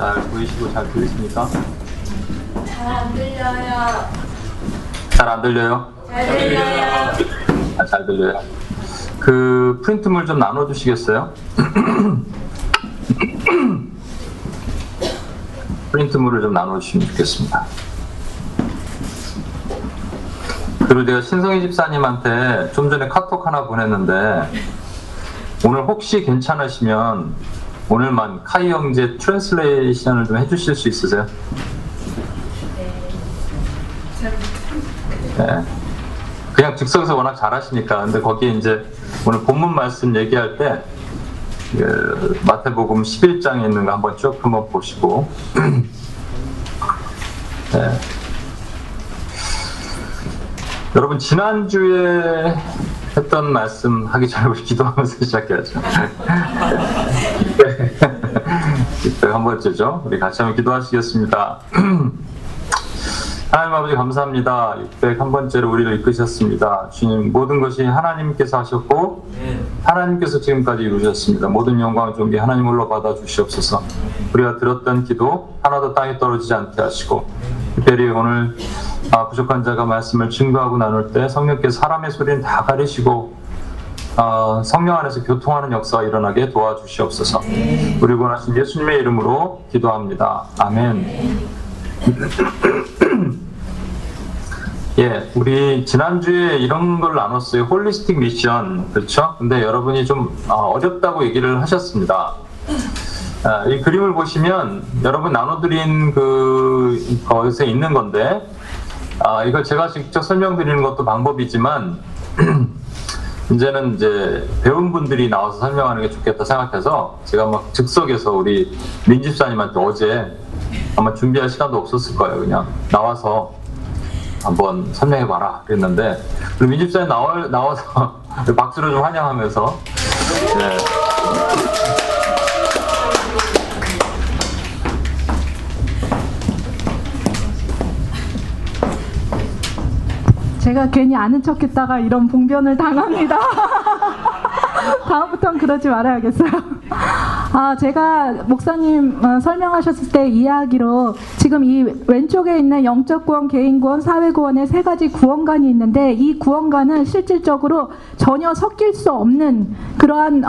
잘 보이시고 잘 들리십니까? 잘 안 들려요. 잘 안 들려요? 잘 들려요. 아, 잘 들려요. 그 프린트물 좀 나눠주시겠어요? 프린트물을 좀 나눠주시면 좋겠습니다. 그리고 제가 신성희 집사님한테 좀 전에 카톡 하나 보냈는데 오늘 혹시 괜찮으시면 오늘만 카이 형제 트랜슬레이션을 좀 해주실 수 있으세요? 네. 그냥 즉석에서 워낙 잘하시니까. 근데 거기에 이제 오늘 본문 말씀 얘기할 때 그 마태복음 11장에 있는 거 한번 쭉 한번 보시고 네. 여러분 지난주에 했던 말씀 하기 전에 우리 기도하면서 시작해야죠. 이때 한 번째죠. 우리 같이 한번 기도하시겠습니다. 하나님 아버지 감사합니다. 601번째로 우리를 이끄셨습니다. 주님, 모든 것이 하나님께서 하셨고 하나님께서 지금까지 이루셨습니다. 모든 영광 존귀 하나님으로 받아주시옵소서. 우리가 들었던 기도 하나도 땅에 떨어지지 않게 하시고, 특별히 오늘 부족한 자가 말씀을 증거하고 나눌 때 성령께서 사람의 소리는 다 가리시고 성령 안에서 교통하는 역사가 일어나게 도와주시옵소서. 우리 원하신 예수님의 이름으로 기도합니다. 아멘. 예, 우리 지난주에 이런 걸 나눴어요. 홀리스틱 미션, 그렇죠? 근데 여러분이 좀 어렵다고 얘기를 하셨습니다. 이 그림을 보시면 여러분 나눠드린 그 거기서 있는 건데, 이걸 제가 직접 설명드리는 것도 방법이지만 이제는 이제 배운 분들이 나와서 설명하는 게 좋겠다 생각해서 제가 막 즉석에서 우리 민 집사님한테 어제 아마 준비할 시간도 없었을 거예요. 그냥 나와서 한번 설명해봐라 그랬는데, 우리 민 집사님 나와서 박수를 좀 환영하면서 네. 제가 괜히 아는 척 했다가 이런 봉변을 당합니다. 다음부터는 그러지 말아야겠어요. 제가 목사님 설명하셨을 때 이야기로 지금 이 왼쪽에 있는 영적 구원, 개인 구원, 사회 구원의 세 가지 구원관이 있는데, 이 구원관은 실질적으로 전혀 섞일 수 없는 그러한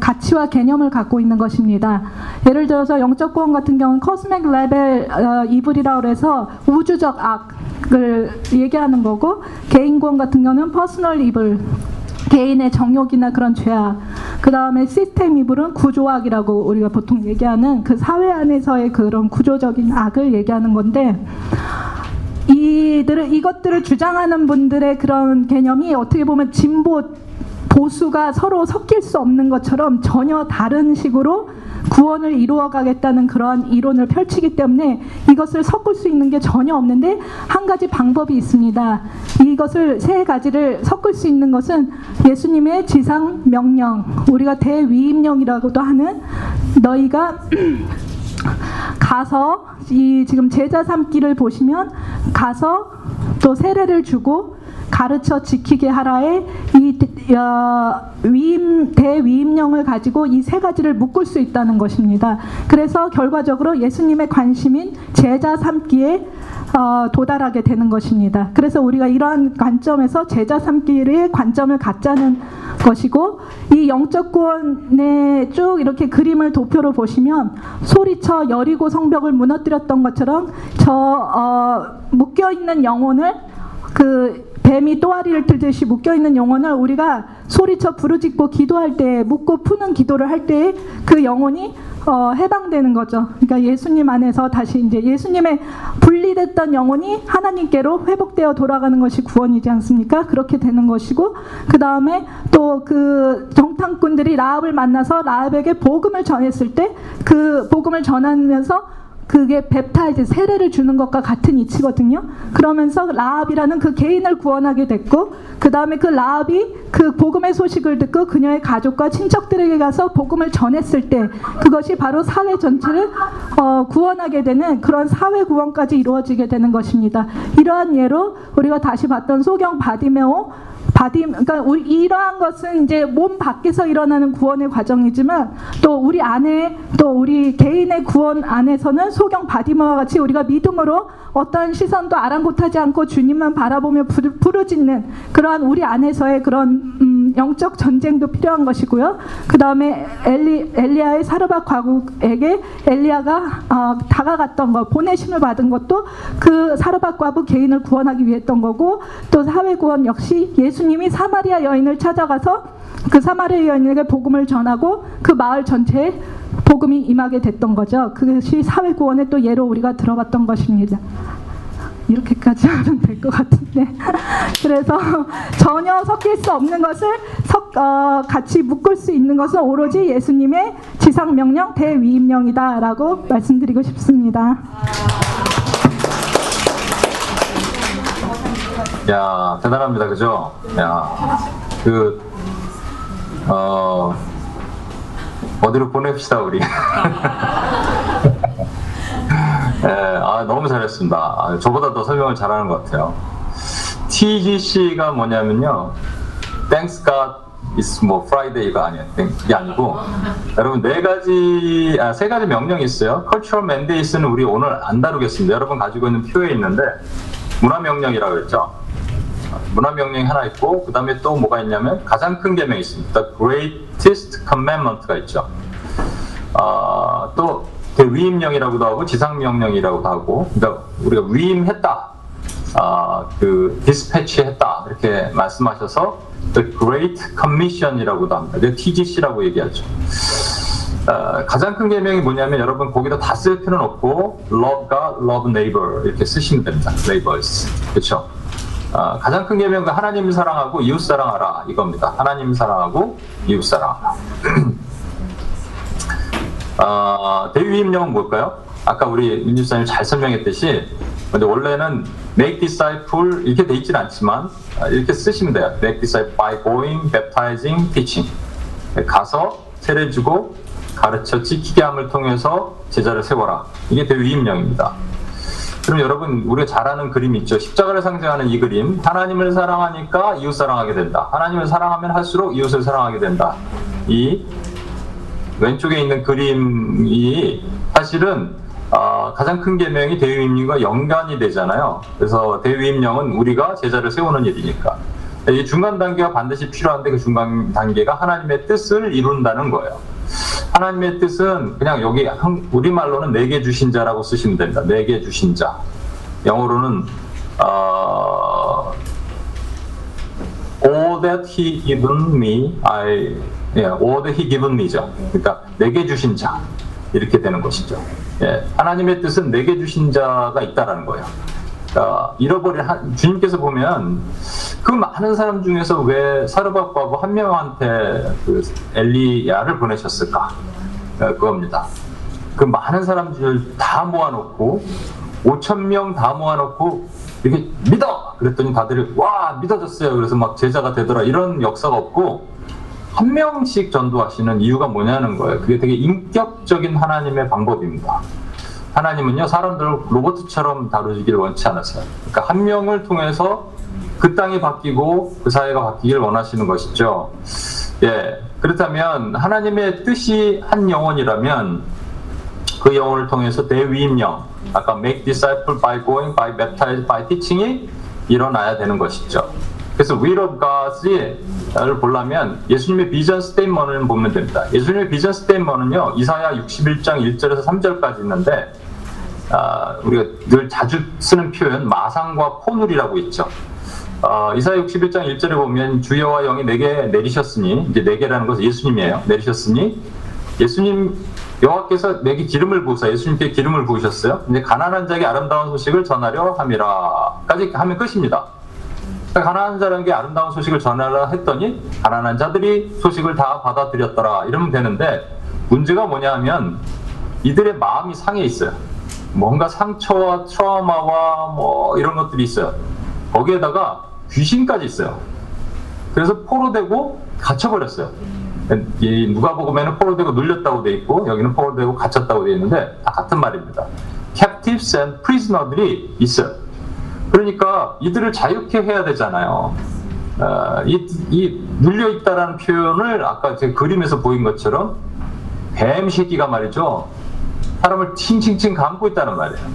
가치와 개념을 갖고 있는 것입니다. 예를 들어서 영적 구원 같은 경우는 코스믹 레벨 이블이라고 해서 우주적 악을 얘기하는 거고, 개인 구원 같은 경우는 퍼스널 이블, 개인의 정욕이나 그런 죄악, 그 다음에 시스템 이불은 구조악이라고 우리가 보통 얘기하는 그 사회 안에서의 그런 구조적인 악을 얘기하는 건데, 이것들을 주장하는 분들의 그런 개념이 어떻게 보면 진보, 보수가 서로 섞일 수 없는 것처럼 전혀 다른 식으로 구원을 이루어가겠다는 그런 이론을 펼치기 때문에 이것을 섞을 수 있는 게 전혀 없는데, 한 가지 방법이 있습니다. 이것을 세 가지를 섞을 수 있는 것은 예수님의 지상 명령, 우리가 대위임령이라고도 하는, 너희가 가서 이 지금 제자 삼기를 보시면 가서 또 세례를 주고 가르쳐 지키게 하라에 이 대위임령을 가지고 이 세 가지를 묶을 수 있다는 것입니다. 그래서 결과적으로 예수님의 관심인 제자 삼기에 도달하게 되는 것입니다. 그래서 우리가 이러한 관점에서 제자 삼기의 관점을 갖자는 것이고, 이 영적 구원에 쭉 이렇게 그림을 도표로 보시면 소리쳐 여리고 성벽을 무너뜨렸던 것처럼 저 묶여있는 영혼을, 그 뱀이 또아리를 틀듯이 묶여있는 영혼을 우리가 소리쳐 부르짖고 기도할 때, 묶고 푸는 기도를 할 때 그 영혼이 해방되는 거죠. 그러니까 예수님 안에서 다시 이제 예수님의 분리됐던 영혼이 하나님께로 회복되어 돌아가는 것이 구원이지 않습니까? 그렇게 되는 것이고, 그 다음에 또 그 정탐꾼들이 라합을 만나서 라합에게 복음을 전했을 때 그 복음을 전하면서 그게 뱁타이즈, 세례를 주는 것과 같은 이치거든요. 그러면서 라합이라는 그 개인을 구원하게 됐고, 그 다음에 그 라합이 그 복음의 소식을 듣고 그녀의 가족과 친척들에게 가서 복음을 전했을 때 그것이 바로 사회 전체를 구원하게 되는 그런 사회 구원까지 이루어지게 되는 것입니다. 이러한 예로 우리가 다시 봤던 소경 바디메오, 그러니까 이러한 것은 이제 몸 밖에서 일어나는 구원의 과정이지만 또 우리 안에, 또 우리 개인의 구원 안에서는 소경 바디마와 같이 우리가 믿음으로 어떠한 시선도 아랑곳하지 않고 주님만 바라보며 부르짖는 그러한 우리 안에서의 그런 영적 전쟁도 필요한 것이고요. 그 다음에 엘리야의 사르밧 과부에게 엘리야가 다가갔던 것, 보내심을 받은 것도 그 사르밧 과부 개인을 구원하기 위해 했던 거고, 또 사회 구원 역시 예수님이 사마리아 여인을 찾아가서 그 사마리아 여인에게 복음을 전하고 그 마을 전체에 복음이 임하게 됐던 거죠. 그것이 사회 구원의 또 예로 우리가 들어봤던 것입니다. 이렇게까지 하면 될 것 같은데 그래서 전혀 섞일 수 없는 것을 같이 묶을 수 있는 것은 오로지 예수님의 지상명령 대위임령이다 라고 말씀드리고 싶습니다. 야, 대단합니다. 그죠? 야, 어디로 보냅시다 우리. 예, 너무 잘했습니다. 저보다 더 설명을 잘하는 것 같아요. TGC가 뭐냐면요, Thanks God is 뭐 Friday가 아니에요. 그게 아니고 여러분 세 가지 명령이 있어요. Cultural Mandates는 우리 오늘 안 다루겠습니다. 여러분 가지고 있는 표에 있는데 문화명령이라고 했죠. 문화명령이 하나 있고, 그 다음에 또 뭐가 있냐면 가장 큰 계명이 있습니다. The Greatest Commandment가 있죠. 또 위임령이라고도 하고 지상명령이라고도 하고, 그러니까 우리가 위임했다, 디스패치했다 이렇게 말씀하셔서 The Great Commission이라고도 합니다. TGC라고 얘기하죠. 가장 큰 계명이 뭐냐면 여러분 거기다 다 쓸 필요는 없고 Love God, Love Neighbor 이렇게 쓰시면 됩니다. Neighbors, 그렇죠? 가장 큰 계명은 하나님 사랑하고 이웃 사랑하라 이겁니다. 하나님 사랑하고 이웃 사랑. 대위임령은 뭘까요? 아까 우리 윤 집사님 잘 설명했듯이 원래는 make disciple 이렇게 돼 있진 않지만 이렇게 쓰시면 돼요. make disciple by going, baptizing, teaching. 가서 세례주고 가르쳐 지키게 함을 통해서 제자를 세워라. 이게 대위임령입니다. 그럼 여러분 우리가 잘 아는 그림 있죠. 십자가를 상징하는 이 그림, 하나님을 사랑하니까 이웃 사랑하게 된다, 하나님을 사랑하면 할수록 이웃을 사랑하게 된다. 이 왼쪽에 있는 그림이 사실은 가장 큰 계명이 대위임령과 연관이 되잖아요. 그래서 대위임령은 우리가 제자를 세우는 일이니까 이 중간 단계가 반드시 필요한데 그 중간 단계가 하나님의 뜻을 이룬다는 거예요. 하나님의 뜻은 그냥 여기 우리말로는 내게 주신 자라고 쓰시면 됩니다. 내게 주신 자. 영어로는 all that he given me I 예, all that he given me죠. 그러니까 내게 주신 자 이렇게 되는 것이죠. 예, 하나님의 뜻은 내게 주신 자가 있다라는 거예요. 그러니까 잃어버린 주님께서 보면 그 많은 사람 중에서 왜 사르밧 과부 한 명한테 그 엘리야를 보내셨을까? 그겁니다. 그 많은 사람들 다 모아놓고 5,000명 다 모아놓고 이렇게 믿어! 그랬더니 다들 와 믿어졌어요. 그래서 막 제자가 되더라 이런 역사가 없고 한 명씩 전도하시는 이유가 뭐냐는 거예요. 그게 되게 인격적인 하나님의 방법입니다. 하나님은요 사람들을 로봇처럼 다루시기를 원치 않으세요. 그러니까 한 명을 통해서 그 땅이 바뀌고 그 사회가 바뀌기를 원하시는 것이죠. 예, 그렇다면 하나님의 뜻이 한 영혼이라면 그 영혼을 통해서 대위임령, 아까 make disciple by going, by baptize, by teaching이 일어나야 되는 것이죠. 그래서 will of God을 보려면 예수님의 비전 스테이트먼을 보면 됩니다. 예수님의 비전 스테이트먼은요 이사야 61장 1절에서 3절까지 있는데 우리가 늘 자주 쓰는 표현 마상과 포눌이라고 있죠. 이사야 61장 1절에 보면 주여와 영이 내게 내리셨으니, 이제 내게라는 것은 예수님이에요. 내리셨으니 예수님 여호와께서 내게 기름을 부으사, 예수님께 기름을 부으셨어요. 이제 가난한 자에게 아름다운 소식을 전하려 함이라까지 하면 끝입니다. 가난한 자라는 게 아름다운 소식을 전하라 했더니 가난한 자들이 소식을 다 받아들였더라 이러면 되는데, 문제가 뭐냐 하면 이들의 마음이 상해 있어요. 뭔가 상처와 트라우마와 뭐 이런 것들이 있어요. 거기에다가 귀신까지 있어요. 그래서 포로되고 갇혀버렸어요. 이 누가복음에는 포로되고 눌렸다고 돼 있고 여기는 포로되고 갇혔다고 돼 있는데 다 같은 말입니다. Captives and prisoner들이 있어요. 그러니까 이들을 자유케 해야 되잖아요. 이 눌려있다라는 표현을 아까 제 그림에서 보인 것처럼 뱀 새끼가 말이죠, 사람을 칭칭칭 감고 있다는 말이에요.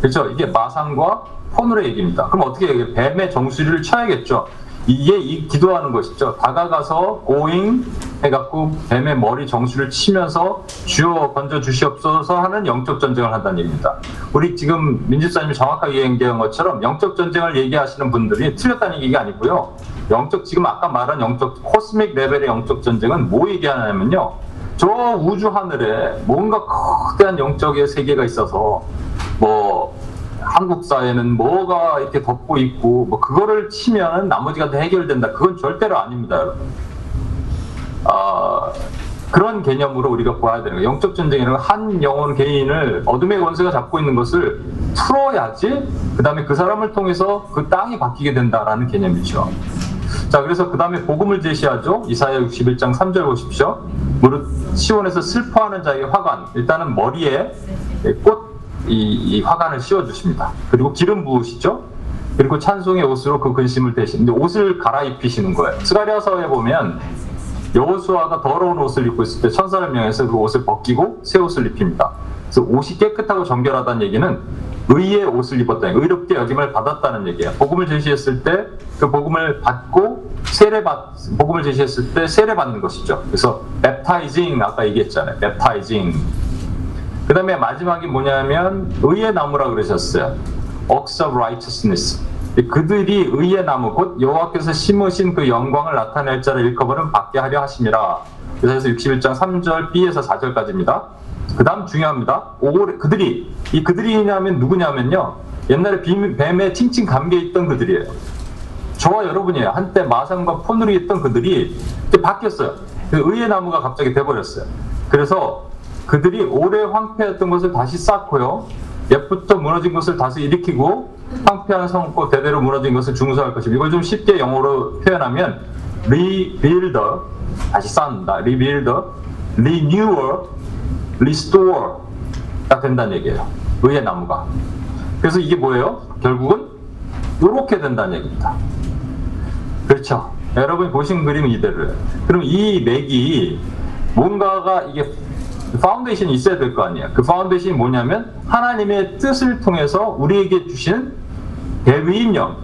그렇죠? 이게 마상과 포물의 얘기입니다. 그럼 어떻게 해요? 뱀의 정수리를 쳐야겠죠. 이게 이 기도하는 것이죠. 다가가서 오잉 해갖고 뱀의 머리 정수리를 치면서 주여 건져 주시옵소서 하는 영적 전쟁을 한다는 얘기입니다. 우리 지금 민집사님이 정확하게 얘기한 것처럼 영적 전쟁을 얘기하시는 분들이 틀렸다는 얘기가 아니고요. 영적, 지금 아까 말한 영적 코스믹 레벨의 영적 전쟁은 뭐 얘기하냐면요, 저 우주 하늘에 뭔가 거대한 영적의 세계가 있어서 뭐 한국 사회는 뭐가 이렇게 덮고 있고 뭐 그거를 치면은 나머지가 다 해결된다, 그건 절대로 아닙니다, 여러분. 그런 개념으로 우리가 봐야 되는 거예요. 영적 전쟁에는 한 영혼 개인을 어둠의 권세가 잡고 있는 것을 풀어야지 그 다음에 그 사람을 통해서 그 땅이 바뀌게 된다라는 개념이죠. 자, 그래서 그 다음에 복음을 제시하죠. 이사야 61장 3절 보십시오. 무릇 시온에서 슬퍼하는 자의 화관, 일단은 머리에 꽃 이 화관을 씌워주십니다. 그리고 기름 부으시죠. 그리고 찬송의 옷으로 그 근심을 대신, 근데 옷을 갈아입히시는 거예요. 스가랴서에 보면 여호수아가 더러운 옷을 입고 있을 때 천사를 명해서 그 옷을 벗기고 새 옷을 입힙니다. 그래서 옷이 깨끗하고 정결하다는 얘기는 의의 옷을 입었다는, 의롭게 여김을 받았다는 얘기예요. 복음을 제시했을 때 그 복음을 받고 복음을 제시했을 때 세례받는 것이죠. 그래서 baptizing, 아까 얘기했잖아요. baptizing. 그 다음에 마지막이 뭐냐면 의의 나무라 그러셨어요. Oaks of Righteousness. 그들이 의의 나무 곧 여호와께서 심으신 그 영광을 나타낼 자를 일컬음을 받게 하려 하심이라. 그래서 61장 3절 B에서 4절까지입니다. 그 다음 중요합니다. 그들이, 이 그들이냐면 누구냐면요, 옛날에 뱀에 칭칭 감겨 있던 그들이에요. 저와 여러분이에요. 한때 마상과 포누리 있던 그들이 바뀌었어요. 의의 나무가 갑자기 돼버렸어요. 그래서 그들이 오래 황폐했던 것을 다시 쌓고요, 옛부터 무너진 것을 다시 일으키고 황폐한 성고 대대로 무너진 것을 중소할 것입니다. 이걸 좀 쉽게 영어로 표현하면 rebuilder, 다시 쌓는다, rebuilder, renewer, restore가 된다는 얘기예요. 의의 나무가. 그래서 이게 뭐예요? 결국은 이렇게 된다는 얘기입니다. 그렇죠? 여러분이 보신 그림은 이대로예요. 그럼 이 맥이 뭔가가, 이게 파운데이션이 있어야 될 거 아니에요. 그 파운데이션이 뭐냐면 하나님의 뜻을 통해서 우리에게 주신 대위임령,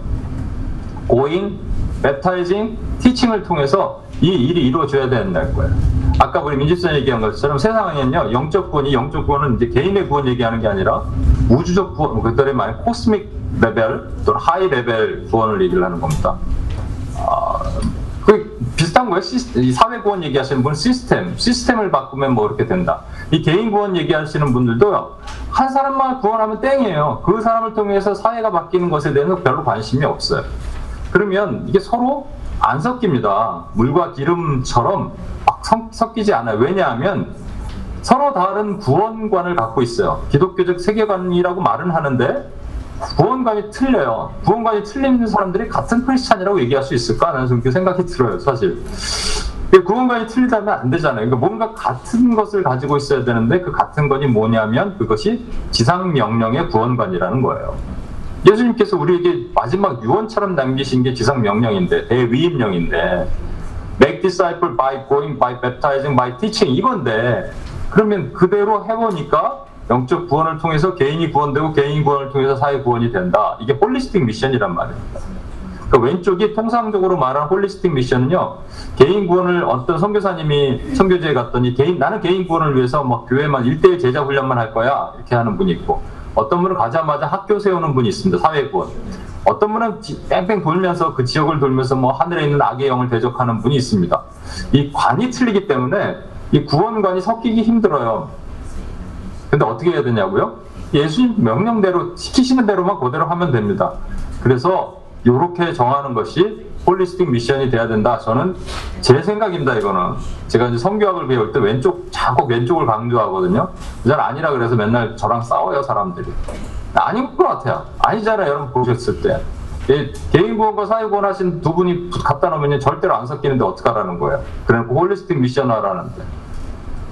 going, baptizing, teaching을 통해서 이 일이 이루어져야 된다는 거예요. 아까 우리 민집선 얘기한 것처럼 세상에는요, 영적 구원은 이제 개인의 구원 얘기하는 게 아니라 우주적 구원, 그들의 말에 코스믹 레벨 또는 하이 레벨 구원을 얘기를 하는 겁니다. 비슷한 거예요. 사회 구원 얘기하시는 분은 시스템을 바꾸면 뭐 이렇게 된다. 이 개인 구원 얘기하시는 분들도 한 사람만 구원하면 땡이에요. 그 사람을 통해서 사회가 바뀌는 것에 대해서 별로 관심이 없어요. 그러면 이게 서로 안 섞입니다. 물과 기름처럼 막 섞이지 않아요. 왜냐하면 서로 다른 구원관을 갖고 있어요. 기독교적 세계관이라고 말은 하는데 구원관이 틀려요. 구원관이 틀린 사람들이 같은 크리스찬이라고 얘기할 수 있을까? 나는 그렇게 생각이 들어요, 사실. 구원관이 틀리다면 안 되잖아요. 그러니까 뭔가 같은 것을 가지고 있어야 되는데 그 같은 것이 뭐냐면 그것이 지상명령의 구원관이라는 거예요. 예수님께서 우리에게 마지막 유언처럼 남기신 게 지상명령인데, 대위임령인데, make disciple by going, by baptizing, by teaching, 이건데, 그러면 그대로 해보니까 영적 구원을 통해서 개인이 구원되고 개인 구원을 통해서 사회 구원이 된다. 이게 홀리스틱 미션이란 말입니다. 그러니까 왼쪽이 통상적으로 말하는 홀리스틱 미션은요, 개인 구원을 어떤 선교사님이 선교지에 갔더니 나는 개인 구원을 위해서 뭐 교회만 1대1 제자 훈련만 할 거야 이렇게 하는 분이 있고, 어떤 분은 가자마자 학교 세우는 분이 있습니다. 사회 구원. 어떤 분은 뺑뺑 돌면서 그 지역을 돌면서 뭐 하늘에 있는 악의 영을 대적하는 분이 있습니다. 이 관이 틀리기 때문에 이 구원관이 섞이기 힘들어요. 근데 어떻게 해야 되냐고요? 예수님 명령대로, 시키시는 대로만 그대로 하면 됩니다. 그래서 이렇게 정하는 것이 홀리스틱 미션이 돼야 된다. 저는 제 생각입니다, 이거는. 제가 이제 선교학을 배울 때 자꾸 왼쪽을 강조하거든요. 잘 아니라 그래서 맨날 저랑 싸워요, 사람들이. 아닌 것 같아요. 아니잖아요, 여러분 보셨을 때. 개인 구원과 사회 구원 하신 두 분이 갖다 놓으면 절대로 안 섞이는데 어떡하라는 거예요. 그래놓고 홀리스틱 미션 하라는데.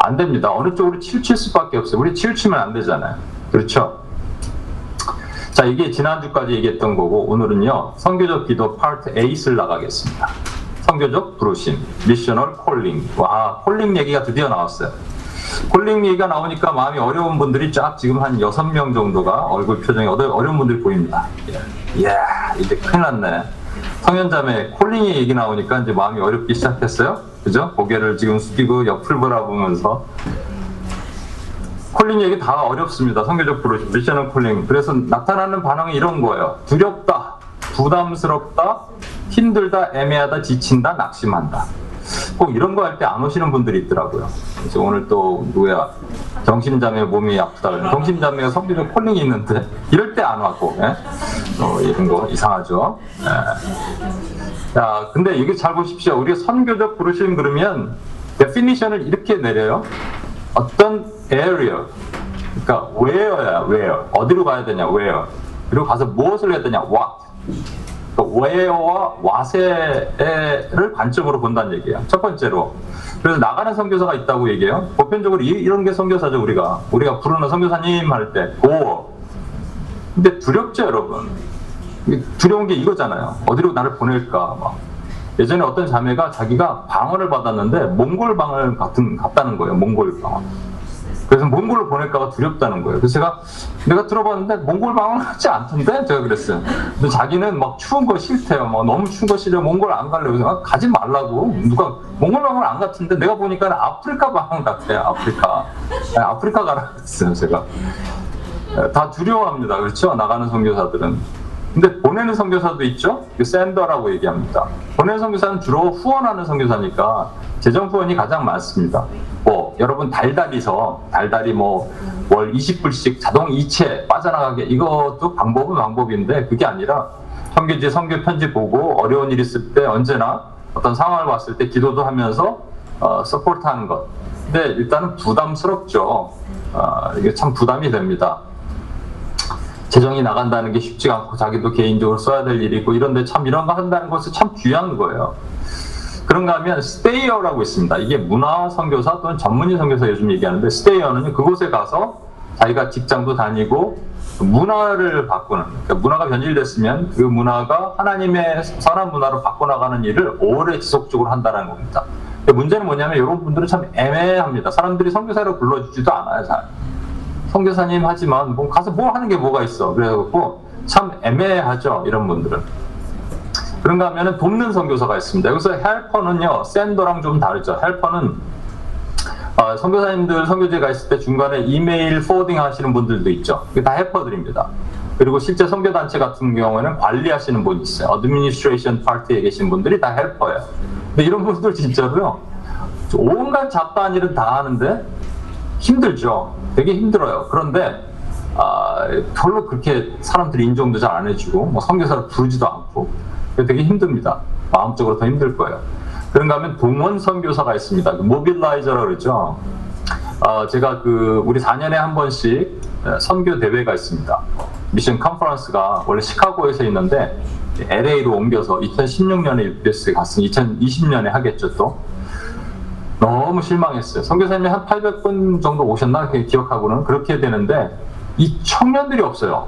안 됩니다. 어느 쪽으로 치우칠 수밖에 없어요. 우리 치우치면 안 되잖아요. 그렇죠? 자, 이게 지난주까지 얘기했던 거고, 오늘은요 선교적 기도 파트 8을 나가겠습니다. 선교적 부르심, 미셔널 콜링. 와, 콜링 얘기가 드디어 나왔어요. 콜링 얘기가 나오니까 마음이 어려운 분들이 쫙 지금 한 6명 정도가 얼굴 표정이 어려운 분들이 보입니다. 이야, 이제 큰일 났네. 성현자매 콜링의 얘기 나오니까 이제 마음이 어렵기 시작했어요. 그죠? 고개를 지금 숙이고 옆을 바라보면서. 콜링 얘기 다 어렵습니다. 선교적 부르심, 미셔널 콜링. 그래서 나타나는 반응이 이런 거예요. 두렵다, 부담스럽다, 힘들다, 애매하다, 지친다, 낙심한다. 꼭 이런 거 할 때 안 오시는 분들이 있더라고요. 그래서 오늘 또 누구야, 정신자매 몸이 아프다, 정신자매가 성질적 콜링이 있는데 이럴 때 안 왔고, 예? 이런 거 이상하죠. 예. 자, 근데 이게 잘 보십시오. 우리가 선교적 부르심 그러면 데피니션을 이렇게 내려요. 어떤 area, 그러니까 where야, where, 어디로 가야 되냐, where, 그리고 가서 무엇을 해야 되냐, what. where와 what를 관점으로 본다는 얘기예요. 첫 번째로. 그래서 나가는 선교사가 있다고 얘기해요. 보편적으로 이런 게 선교사죠. 우리가 부르는 선교사님 할 때 go. 근데 두렵죠, 여러분. 두려운 게 이거잖아요. 어디로 나를 보낼까 막. 예전에 어떤 자매가 자기가 방언을 받았는데 몽골 방언 같다는 거예요. 몽골 방언. 그래서 몽골을 보낼까봐 두렵다는 거예요. 그래서 내가 들어봤는데 몽골 방언 하지 않던데? 제가 그랬어요. 근데 자기는 막 추운 거 싫대요. 막 너무 추운 거 싫어. 몽골 안 가려고. 그래서 가지 말라고. 누가 몽골 방언 안 같은데 내가 보니까 아프리카 방언 같아요. 아프리카. 아니, 아프리카 가라고 했어요. 제가. 다 두려워합니다. 그렇죠? 나가는 선교사들은. 근데 보내는 선교사도 있죠? 샌더라고 얘기합니다. 보내는 선교사는 주로 후원하는 선교사니까 재정 후원이 가장 많습니다. 뭐 여러분 달달이 뭐 월 20불씩 자동 이체 빠져나가게, 이것도 방법은 방법인데 그게 아니라 선교지 선교 편지 보고 어려운 일 있을 때 언제나 어떤 상황을 봤을 때 기도도 하면서 서포트하는 것. 근데 일단은 부담스럽죠. 이게 참 부담이 됩니다. 재정이 나간다는 게 쉽지가 않고 자기도 개인적으로 써야 될 일이 있고 이런데 참 이런 거 한다는 것은 참 귀한 거예요. 그런가 하면 스테이어라고 있습니다. 이게 문화 선교사 또는 전문인 선교사 요즘 얘기하는데, 스테이어는 그곳에 가서 자기가 직장도 다니고 문화를 바꾸는, 그러니까 문화가 변질됐으면 그 문화가 하나님의 선한 문화로 바꿔나가는 일을 오래 지속적으로 한다는 겁니다. 문제는 뭐냐면 이런 분들은 참 애매합니다. 사람들이 선교사로 불러주지도 않아요. 잘. 선교사님 하지만 뭐 가서 뭐 하는 게 뭐가 있어. 그래갖고 참 애매하죠, 이런 분들은. 그런가 하면은 돕는 선교사가 있습니다. 여기서 헬퍼는요 샌더랑 좀 다르죠. 헬퍼는 선교사님들 선교지에 가 있을 때 중간에 이메일 포워딩 하시는 분들도 있죠. 그게 다 헬퍼들입니다. 그리고 실제 선교단체 같은 경우에는 관리하시는 분이 있어요. 어드미니스트레이션 파트에 계신 분들이 다 헬퍼예요. 근데 이런 분들 진짜로요 온갖 잡다한 일은 다 하는데 힘들죠. 되게 힘들어요. 그런데 별로 그렇게 사람들이 인정도 잘 안 해주고 뭐 선교사를 부르지도 않고 되게 힘듭니다. 마음적으로 더 힘들 거예요. 그런가 하면 동원 선교사가 있습니다. 모빌라이저라고 그러죠. 제가 우리 4년에 한 번씩 선교 대회가 있습니다. 미션 컨퍼런스가 원래 시카고에서 있는데 LA로 옮겨서 2016년에 UPS에 갔으니 2020년에 하겠죠 또. 너무 실망했어요. 선교사님이 한 800분 정도 오셨나 기억하고는 그렇게 되는데 이 청년들이 없어요.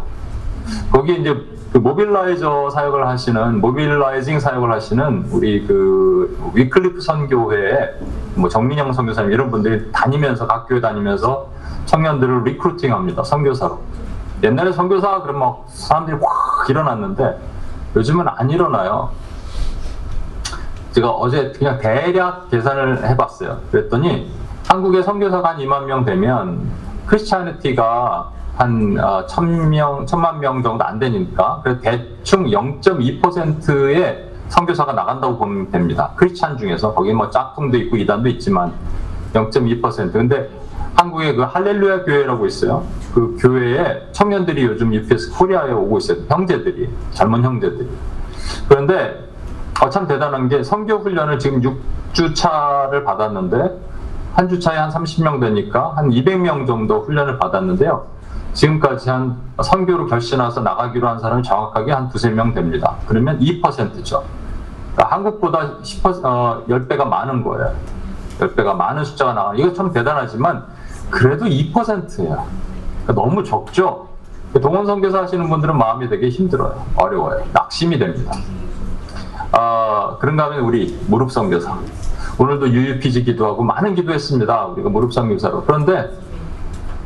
거기에 이제 그 모빌라이저 사역을 하시는, 모빌라이징 사역을 하시는 우리 그 위클리프 선교회에 뭐 정민영 선교사님 이런 분들이 다니면서 각 교회 다니면서 청년들을 리크루팅합니다. 선교사로. 옛날에 선교사 그러면 막 사람들이 확 일어났는데 요즘은 안 일어나요. 제가 어제 그냥 대략 계산을 해봤어요. 그랬더니 한국의 선교사가 한 2만 명 되면 크리스찬티가 한 1,000만 명 정도 안 되니까 그래서 대충 0.2%의 선교사가 나간다고 보면 됩니다. 크리스찬 중에서 거기 뭐 짝퉁도 있고 이단도 있지만 0.2%. 근데 한국의 그 할렐루야 교회라고 있어요. 그 교회에 청년들이 요즘 UPS 코리아에 오고 있어요. 형제들이, 젊은 형제들이. 그런데 참 대단한 게 선교 훈련을 지금 6주차를 받았는데 한 주차에 한 30명 되니까 한 200명 정도 훈련을 받았는데요. 지금까지 한 선교로 결심해서 나가기로 한 사람이 정확하게 한 2~3명 됩니다. 그러면 2%죠. 그러니까 한국보다 10배가 많은 거예요. 10배가 많은 숫자가 나와요. 이거 참 대단하지만 그래도 2%예요. 그러니까 너무 적죠. 동원 선교사 하시는 분들은 마음이 되게 힘들어요. 어려워요. 낙심이 됩니다. 그런가 하면 우리 무릎 선교사. 오늘도 유유피지 기도하고 많은 기도했습니다. 우리가 무릎 선교사로. 그런데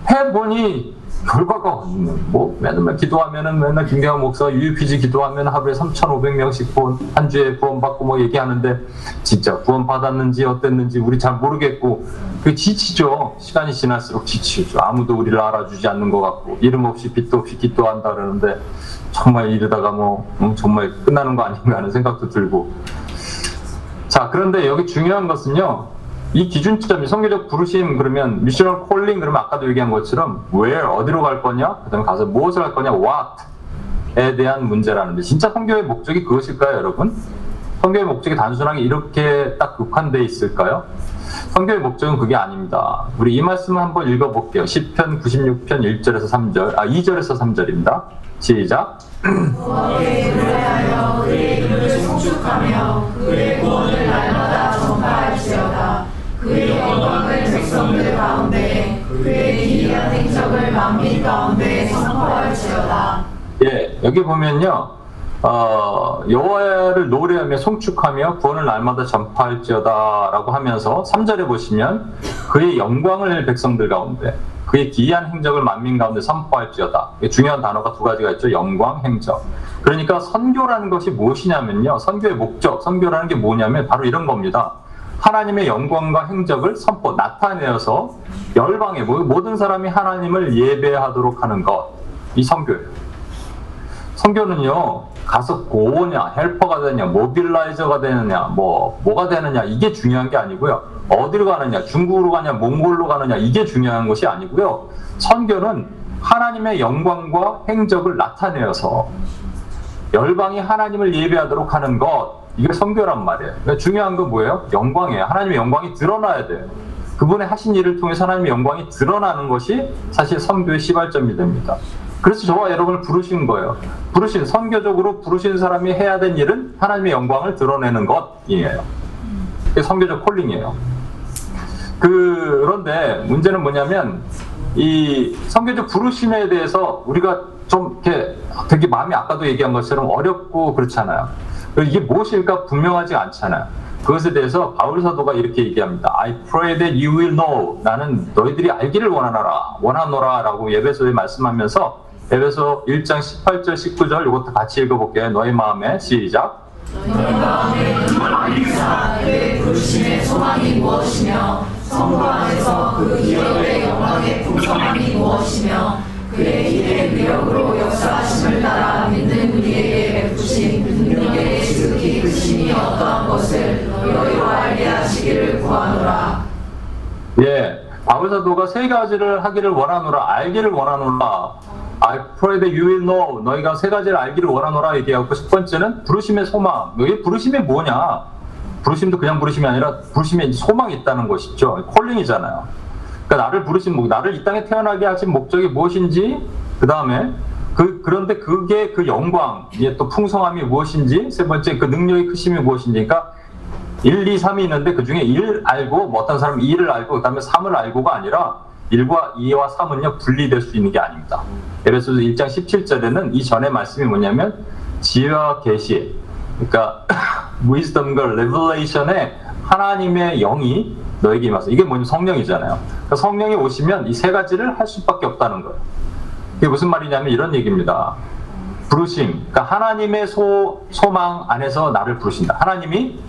해보니 결과가 없는, 맨날 기도하면은 맨날 김경환 목사 UUPG 기도하면 하루에 3,500명씩 구원, 한 주에 구원받고 얘기하는데 진짜 구원받았는지 어땠는지 우리 잘 모르겠고, 그 지치죠. 시간이 지날수록 지치죠. 아무도 우리를 알아주지 않는 것 같고, 이름 없이 빛도 없이 기도한다 그러는데 정말 이러다가 정말 끝나는 거 아닌가 하는 생각도 들고. 자, 그런데 여기 중요한 것은요, 이 기준점이 성경적 부르심 그러면 미셔널 콜링 그러면 아까도 얘기한 것처럼 where 어디로 갈 거냐, 그다음에 가서 무엇을 할 거냐, what에 대한 문제라는데, 진짜 성경의 목적이 그것일까요, 여러분? 성경의 목적이 단순하게 이렇게 딱 국한되어 있을까요? 성경의 목적은 그게 아닙니다. 우리 이 말씀 한번 읽어볼게요. 시편 96편 1절에서 3절, 2절에서 3절입니다. 시작. 그의 노래하여 그의 이름을 송축하며 그의 구원을 날마다 전파할지어다. 그의 영광을 백성들 가운데, 그의 기이한 행적을 만민 가운데 선포할지어다. 예, 여기 보면요, 여호와를 노래하며 송축하며 구원을 날마다 전파할지어다 라고 하면서 3절에 보시면 그의 영광을 백성들 가운데, 그의 기이한 행적을 만민 가운데 선포할지어다. 중요한 단어가 두 가지가 있죠. 영광, 행적. 그러니까 선교라는 것이 무엇이냐면요, 선교의 목적, 선교라는 게 뭐냐면 바로 이런 겁니다. 하나님의 영광과 행적을 선포, 나타내어서 열방에 모든 사람이 하나님을 예배하도록 하는 것, 이 선교예요. 선교는요, 가서 고우냐, 헬퍼가 되느냐, 모빌라이저가 되느냐, 뭐가 되느냐, 이게 중요한 게 아니고요. 어디로 가느냐, 중국으로 가냐, 몽골로 가느냐, 이게 중요한 것이 아니고요. 선교는 하나님의 영광과 행적을 나타내어서 열방이 하나님을 예배하도록 하는 것, 이게 선교란 말이에요. 그러니까 중요한 건 뭐예요? 영광이에요. 하나님의 영광이 드러나야 돼요. 그분의 하신 일을 통해서 하나님의 영광이 드러나는 것이 사실 선교의 시발점이 됩니다. 그래서 저와 여러분을 부르신 거예요. 부르신, 선교적으로 부르신 사람이 해야 된 일은 하나님의 영광을 드러내는 것이에요. 그게 선교적 콜링이에요. 그런데 문제는 뭐냐면, 이 선교적 부르심에 대해서 우리가 좀 이렇게 되게 마음이 아까도 얘기한 것처럼 어렵고 그렇잖아요. 이게 무엇일까 분명하지 않잖아요. 그것에 대해서 바울사도가 이렇게 얘기합니다. I pray that you will know. 나는 너희들이 알기를 원하노라 라고 에베소에 말씀하면서, 에베소 1장 18절 19절 이것도 같이 읽어볼게요. 너희 마음에. 시작. 너희 마음에 알기사 그의 부르심의 소망이 무엇이며 성부 안에서 그 기업의 영광의 풍성함이 무엇이며 그의 길의 위력으로 역사하심을 따라 믿는 우리에게 베푸신 능력의 지극히 크심이 어떠한 것을 너희와 알게 하시기를 구하노라. 예, 바울사도가 세 가지를 하기를 원하노라, 알기를 원하노라, I pray that you will know, 너희가 세 가지를 알기를 원하노라 얘기하고, 첫 번째는 부르심의 소망. 이게 부르심이 뭐냐? 부르심도 그냥 부르심이 아니라 부르심에 소망이 있다는 것이죠. 콜링이잖아요. 그러니까 나를 부르신 목, 나를 이 땅에 태어나게 하신 목적이 무엇인지, 그 다음에 그런데 그게 그 영광의 또 풍성함이 무엇인지, 세 번째 그 능력의 크심이 무엇인지. 그러니까 1, 2, 3이 있는데 그 중에 1 알고, 어떤 사람은 2를 알고, 그 다음에 3을 알고가 아니라 1과 2와 3은요 분리될 수 있는 게 아닙니다. 에베소서 1장 17절에는 이전에 말씀이 뭐냐면 지혜와 계시, 그러니까 위즈덤과 레벨레이션에 하나님의 영이 너에게 임하소. 이게 뭐냐면 성령이잖아요. 그러니까 성령이 오시면 이 세 가지를 할 수밖에 없다는 거예요. 이게 무슨 말이냐면 이런 얘기입니다. 부르심, 그러니까 하나님의 소망 안에서 나를 부르신다. 하나님이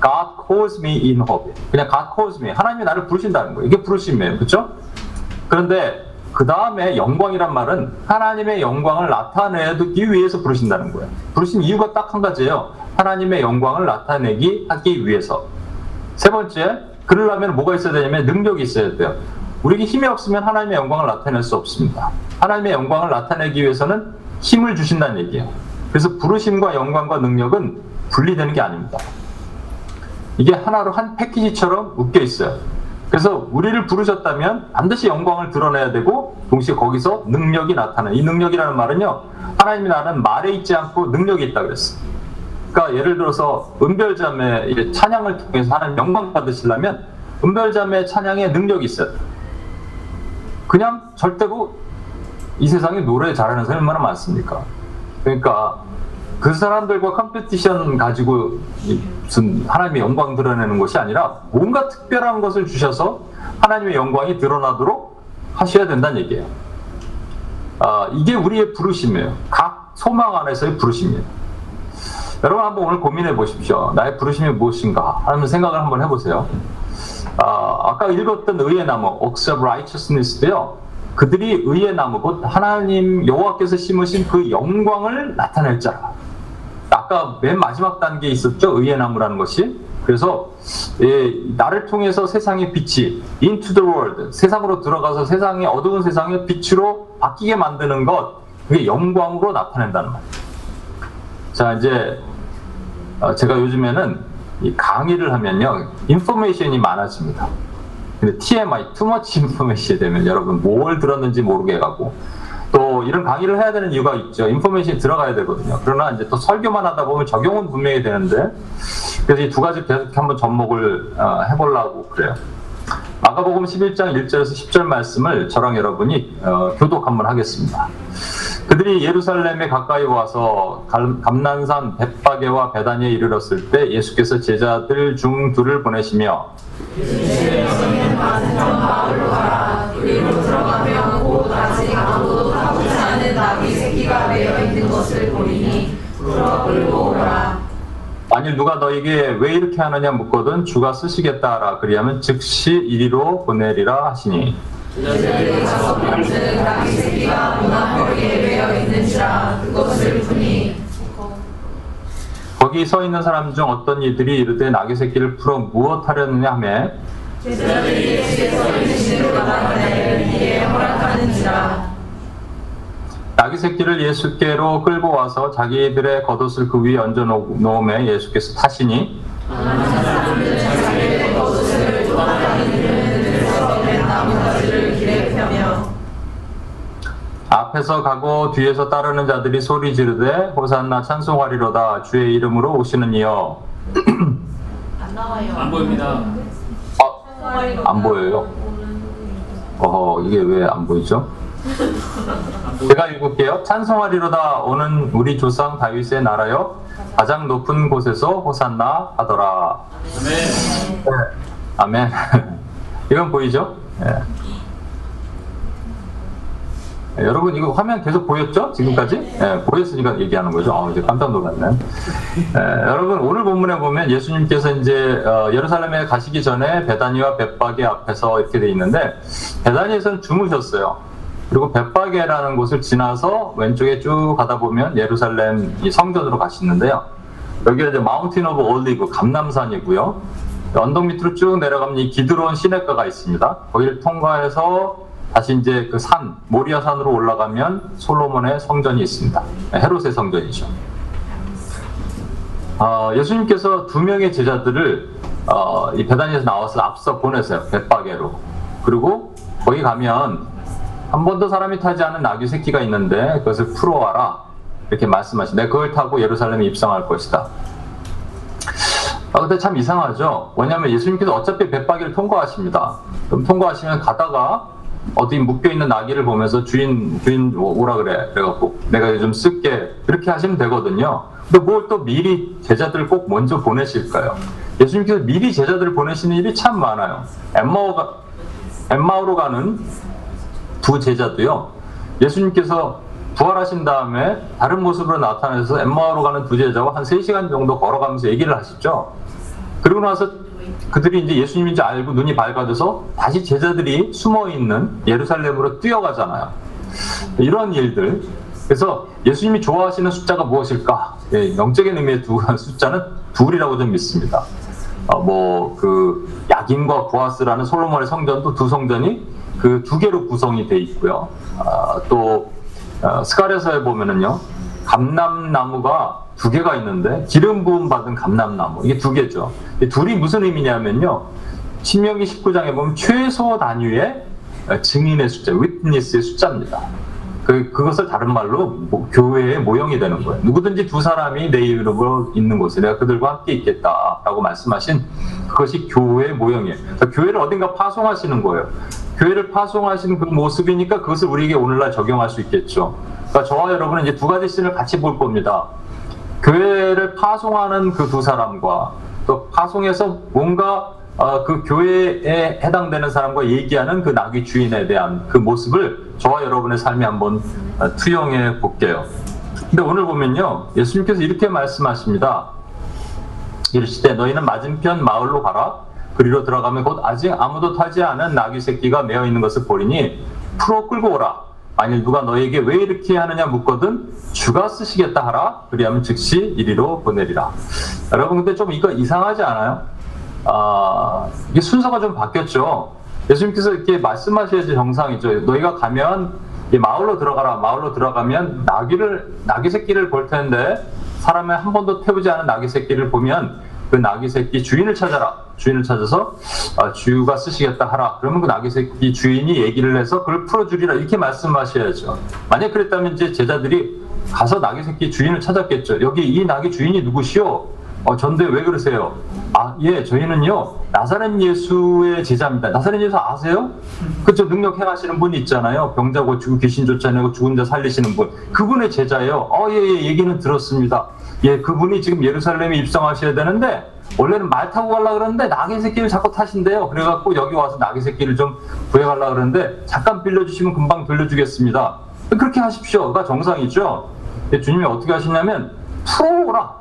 God calls me in hope. 그냥 God calls me. 하나님이 나를 부르신다는 거예요. 이게 부르심이에요. 그렇죠? 그런데 그 다음에 영광이란 말은 하나님의 영광을 나타내기 위해서 부르신다는 거예요. 부르신 이유가 딱 한 가지예요. 하나님의 영광을 나타내기 하기 위해서. 세 번째, 그러려면 뭐가 있어야 되냐면 능력이 있어야 돼요. 우리에게 힘이 없으면 하나님의 영광을 나타낼 수 없습니다. 하나님의 영광을 나타내기 위해서는 힘을 주신다는 얘기예요. 그래서 부르심과 영광과 능력은 분리되는 게 아닙니다. 이게 하나로 한 패키지처럼 묶여 있어요. 그래서 우리를 부르셨다면 반드시 영광을 드러내야 되고, 동시에 거기서 능력이 나타나요. 이 능력이라는 말은요, 하나님이 나는 말에 있지 않고 능력이 있다고 그랬어요. 그러니까 예를 들어서 은별자매의 찬양을 통해서 하나님 영광 받으시려면 은별자매의 찬양에 능력이 있어요. 그냥 절대로 이 세상에 노래 잘하는 사람이 얼마나 많습니까? 그러니까 그 사람들과 컴피티션 가지고 무슨 하나님의 영광 드러내는 것이 아니라 뭔가 특별한 것을 주셔서 하나님의 영광이 드러나도록 하셔야 된다는 얘기예요. 이게 우리의 부르심이에요. 각 소망 안에서의 부르심이에요. 여러분 한번 오늘 고민해 보십시오. 나의 부르심이 무엇인가 하는 생각을 한번 해보세요. 아까 읽었던 의의 나무, Oaks of Righteousness도요. 그들이 의의 나무, 곧 하나님 여호와께서 심으신 그 영광을 나타낼 자라. 아까 맨 마지막 단계에 있었죠. 의의 나무라는 것이. 그래서 나를 통해서 세상의 빛이 into the world, 세상으로 들어가서 세상의 어두운 세상의 빛으로 바뀌게 만드는 것, 그게 영광으로 나타낸다는 말이에요. 자, 이제 제가 요즘에는 이 강의를 하면요, 인포메이션이 많아집니다. 근데 TMI, too much information이 되면 여러분 뭘 들었는지 모르게 가고, 또 이런 강의를 해야 되는 이유가 있죠. 인포메이션이 들어가야 되거든요. 그러나 이제 또 설교만 하다 보면 적용은 분명히 되는데, 그래서 이 두 가지 계속 한번 접목을 해보려고 그래요. 마가복음 11장 1절에서 10절 말씀을 저랑 여러분이 교독 한번 하겠습니다. 그들이 예루살렘에 가까이 와서 감난산 벳바게와 베다니에 이르렀을 때 예수께서 제자들 중 둘을 보내시며 만일 누가 너에게 왜 이렇게 하느냐 묻거든 주가 쓰시겠다 하라. 그리하면 즉시 이리로 보내리라 하시니 거기 서 있는 사람 중 어떤 이들이 이르되 나귀 새끼를 풀어 무엇하려느냐 하매 제자들이 예수께서 이르시는 나그네 이에 허락하는지라. 나귀 새끼를 예수께로 끌고 와서 자기들의 겉옷을 그 위에 얹어 놓음에 예수께서 타시니 앞에서 가고 뒤에서 따르는 자들이 소리 지르되 호산나 찬송하리로다 주의 이름으로 오시는 이여. 안 나와요. 안 보입니다. 안 보여요. 이게 왜 안 보이죠? 제가 읽을게요. 찬송하리로다 오는 우리 조상 다윗의 나라여 가장 높은 곳에서 호산나 하더라. 아멘. 네. 아멘. 이건 보이죠? 네. 여러분 이거 화면 계속 보였죠? 지금까지? 예, 보였으니까 얘기하는 거죠. 이제 깜짝 놀랐네. 여러분 오늘 본문에 보면 예수님께서 이제 예루살렘에 가시기 전에 베다니와 벳바게 앞에서 이렇게 돼 있는데 베다니에서는 주무셨어요. 그리고 벳바게라는 곳을 지나서 왼쪽에 쭉 가다 보면 예루살렘 이 성전으로 가시는데요. 여기는 이제 마운틴 오브 올리브 감람산이고요. 언덕 밑으로 쭉 내려가면 이 기드론 시내가가 있습니다. 거기를 통과해서 다시 이제 그 산, 모리아 산으로 올라가면 솔로몬의 성전이 있습니다. 헤롯의 성전이죠. 예수님께서 두 명의 제자들을 이 베다니에서 나와서 앞서 보내세요. 벳바게로. 그리고 거기 가면 한 번도 사람이 타지 않은 나귀 새끼가 있는데 그것을 풀어와라 이렇게 말씀하시는데 그걸 타고 예루살렘에 입성할 것이다. 근데 참 이상하죠. 왜냐하면 예수님께서 어차피 벳바게를 통과하십니다. 그럼 통과하시면 가다가 어디 묶여있는 나귀를 보면서 주인 오라 그래. 그래갖고 내가 요즘 쓸게. 그렇게 하시면 되거든요. 근데 뭘 또 미리 제자들을 꼭 먼저 보내실까요? 예수님께서 미리 제자들을 보내시는 일이 참 많아요. 엠마오로 가는 두 제자도요. 예수님께서 부활하신 다음에 다른 모습으로 나타나셔서 엠마오로 가는 두 제자와 한 3시간 정도 걸어가면서 얘기를 하셨죠. 그리고 나서 그들이 이제 예수님인지 알고 눈이 밝아져서 다시 제자들이 숨어있는 예루살렘으로 뛰어가잖아요. 이런 일들. 그래서 예수님이 좋아하시는 숫자가 무엇일까? 영적인 의미의 숫자는 둘이라고 좀 믿습니다. 야긴과 보아스라는 솔로몬의 성전도 두 성전이 그 두 개로 구성이 돼 있고요. 스가랴서에 보면은요, 감람나무가 두 개가 있는데 기름 부음 받은 감람나무 이게 두 개죠. 둘이 무슨 의미냐면요, 신명기 19장에 보면 최소 단위의 증인의 숫자, witness의 숫자입니다. 그것을 다른 말로 교회의 모형이 되는 거예요. 누구든지 두 사람이 내 이름으로 있는 곳에 내가 그들과 함께 있겠다라고 말씀하신 그것이 교회의 모형이에요. 그러니까 교회를 어딘가 파송하시는 거예요. 교회를 파송하신 그 모습이니까 그것을 우리에게 오늘날 적용할 수 있겠죠. 그러니까 저와 여러분은 이제 두 가지 씬을 같이 볼 겁니다. 교회를 파송하는 그 두 사람과 또 파송해서 뭔가 그 교회에 해당되는 사람과 얘기하는 그 나귀 주인에 대한 그 모습을 저와 여러분의 삶에 한번 투영해 볼게요. 근데 오늘 보면요, 예수님께서 이렇게 말씀하십니다. 이르시되 너희는 맞은편 마을로 가라. 그리로 들어가면 곧 아직 아무도 타지 않은 나귀 새끼가 매어 있는 것을 보리니 풀어 끌고 오라. 만일 누가 너에게 왜 이렇게 하느냐 묻거든 주가 쓰시겠다 하라. 그리하면 즉시 이리로 보내리라. 여러분 근데 좀 이거 이상하지 않아요? 이게 순서가 좀 바뀌었죠. 예수님께서 이렇게 말씀하셔야지 정상이죠. 너희가 가면 이 마을로 들어가라. 마을로 들어가면 나귀 새끼를 볼 텐데 사람의 한 번도 태우지 않은 나귀 새끼를 보면 그 나귀 새끼 주인을 찾아라. 주인을 찾아서 주가 쓰시겠다 하라. 그러면 그 나귀 새끼 주인이 얘기를 해서 그걸 풀어주리라. 이렇게 말씀하셔야죠. 만약 그랬다면 이제 제자들이 가서 나귀 새끼 주인을 찾았겠죠. 여기 이 나귀 주인이 누구시오? 전데 왜 그러세요? 예, 저희는요, 나사렛 예수의 제자입니다. 나사렛 예수 아세요? 그쵸, 능력 행하시는 분이 있잖아요. 병자 고치고 귀신 쫓아내고 죽은 자 살리시는 분. 그분의 제자예요. 예, 얘기는 들었습니다. 예, 그분이 지금 예루살렘에 입성하셔야 되는데, 원래는 말 타고 가려고 그러는데, 나귀 새끼를 자꾸 타신대요. 그래갖고 여기 와서 나귀 새끼를 좀 구해가려고 그러는데, 잠깐 빌려주시면 금방 빌려주겠습니다. 그렇게 하십시오가 정상이죠. 근데 주님이 어떻게 하시냐면, 풀어오라.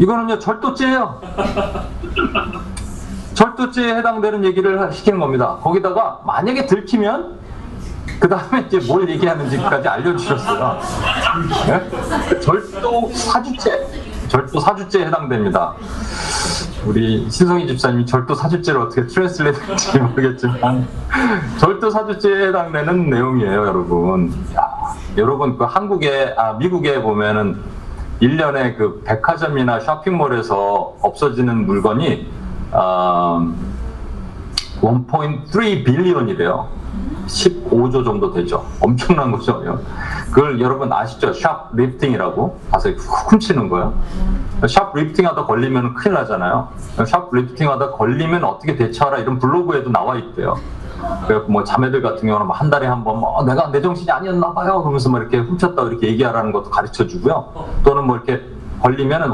이거는요, 절도죄예요. 절도죄에 해당되는 얘기를 시키는 겁니다. 거기다가 만약에 들키면 그 다음에 이제 뭘 얘기하는지까지 알려주셨어요. 네? 절도 사주죄에 해당됩니다. 우리 신성희 집사님이 절도 사주죄를 어떻게 트랜스레이트 할지 모르겠지만 절도 사주죄에 해당되는 내용이에요, 여러분. 여러분 그 미국에 보면은 1년에 그 백화점이나 쇼핑몰에서 없어지는 물건이 1.3 빌리언이래요. 15조 정도 되죠. 엄청난 거죠. 그걸 여러분 아시죠? 샵 리프팅이라고 가서 훅 훔치는 거예요. 샵 리프팅하다 걸리면 큰일 나잖아요. 샵 리프팅하다 걸리면 어떻게 대처하라 이런 블로그에도 나와 있대요. 그래갖고 뭐 자매들 같은 경우는 한 달에 한 번 내가 내 정신이 아니었나 봐요 그러면서 막 이렇게 훔쳤다고 이렇게 얘기하라는 것도 가르쳐주고요. 또는 뭐 이렇게 걸리면은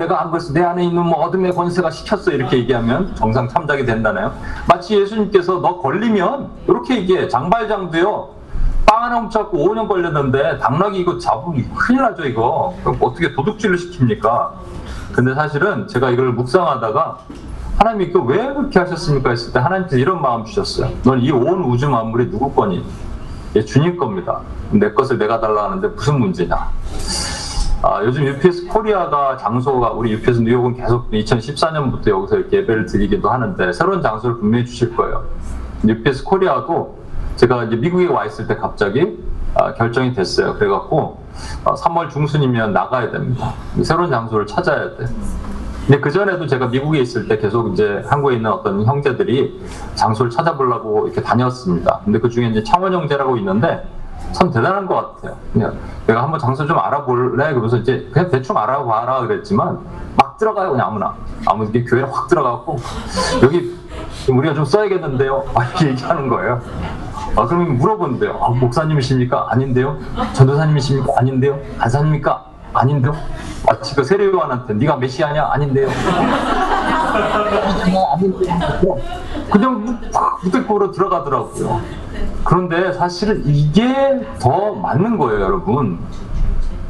내가 안 그랬어. 내 안에 있는 뭐 어둠의 권세가 시켰어. 이렇게 얘기하면 정상 참작이 된다네요. 마치 예수님께서 너 걸리면 이렇게 얘기해. 장발장도요. 빵 하나 훔쳐갖고 5년 걸렸는데 당나귀 이거 잡으면 큰일 나죠 이거. 그럼 어떻게 도둑질을 시킵니까? 근데 사실은 제가 이걸 묵상하다가 하나님이 그 왜 그렇게 하셨습니까? 했을 때 하나님께서 이런 마음 주셨어요. 넌 이 온 우주 만물이 누구 거니? 예, 주님 겁니다. 내 것을 내가 달라 하는데 무슨 문제냐? 요즘 UPS 코리아가 장소가 우리 UPS 뉴욕은 계속 2014년부터 여기서 이렇게 예배를 드리기도 하는데 새로운 장소를 분명히 주실 거예요. UPS 코리아도 제가 이제 미국에 와 있을 때 갑자기 결정이 됐어요. 그래갖고 3월 중순이면 나가야 됩니다. 새로운 장소를 찾아야 돼. 근데 그전에도 제가 미국에 있을 때 계속 이제 한국에 있는 어떤 형제들이 장소를 찾아보려고 이렇게 다녔습니다. 근데 그 중에 이제 창원 형제라고 있는데 참 대단한 것 같아요. 그냥 내가 한번 장소 좀 알아볼래? 그러면서 이제 그냥 대충 알아봐라 그랬지만 막 들어가요, 그냥 아무나 이렇게 교회에 확 들어가고 여기 우리가 좀 써야겠는데요? 이렇게 얘기하는 거예요. 그러면 물어본대요. 목사님이십니까? 아닌데요? 전도사님이십니까? 아닌데요? 간사님입니까? 아닌데요? 지금 세례요한한테 네가 메시아냐? 아닌데요? 아닌데요? 그냥 무대포로 들어가더라고요. 그런데 사실은 이게 더 맞는 거예요, 여러분.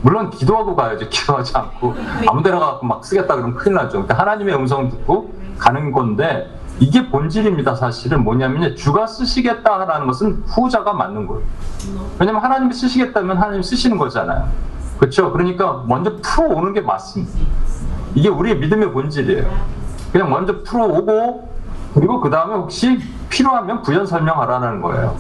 물론 기도하고 가야죠. 기도하지 않고 아무데나 가서 막 쓰겠다 그러면 큰일 나죠. 그러니까 하나님의 음성 듣고 가는 건데 이게 본질입니다. 사실은 뭐냐면 주가 쓰시겠다라는 것은 후자가 맞는 거예요. 왜냐면 하나님이 쓰시겠다면 하나님이 쓰시는 거잖아요. 그렇죠? 그러니까 먼저 풀어오는 게 맞습니다. 이게 우리의 믿음의 본질이에요. 그냥 먼저 풀어오고 그리고 그 다음에 혹시 필요하면 부연 설명하라는 거예요.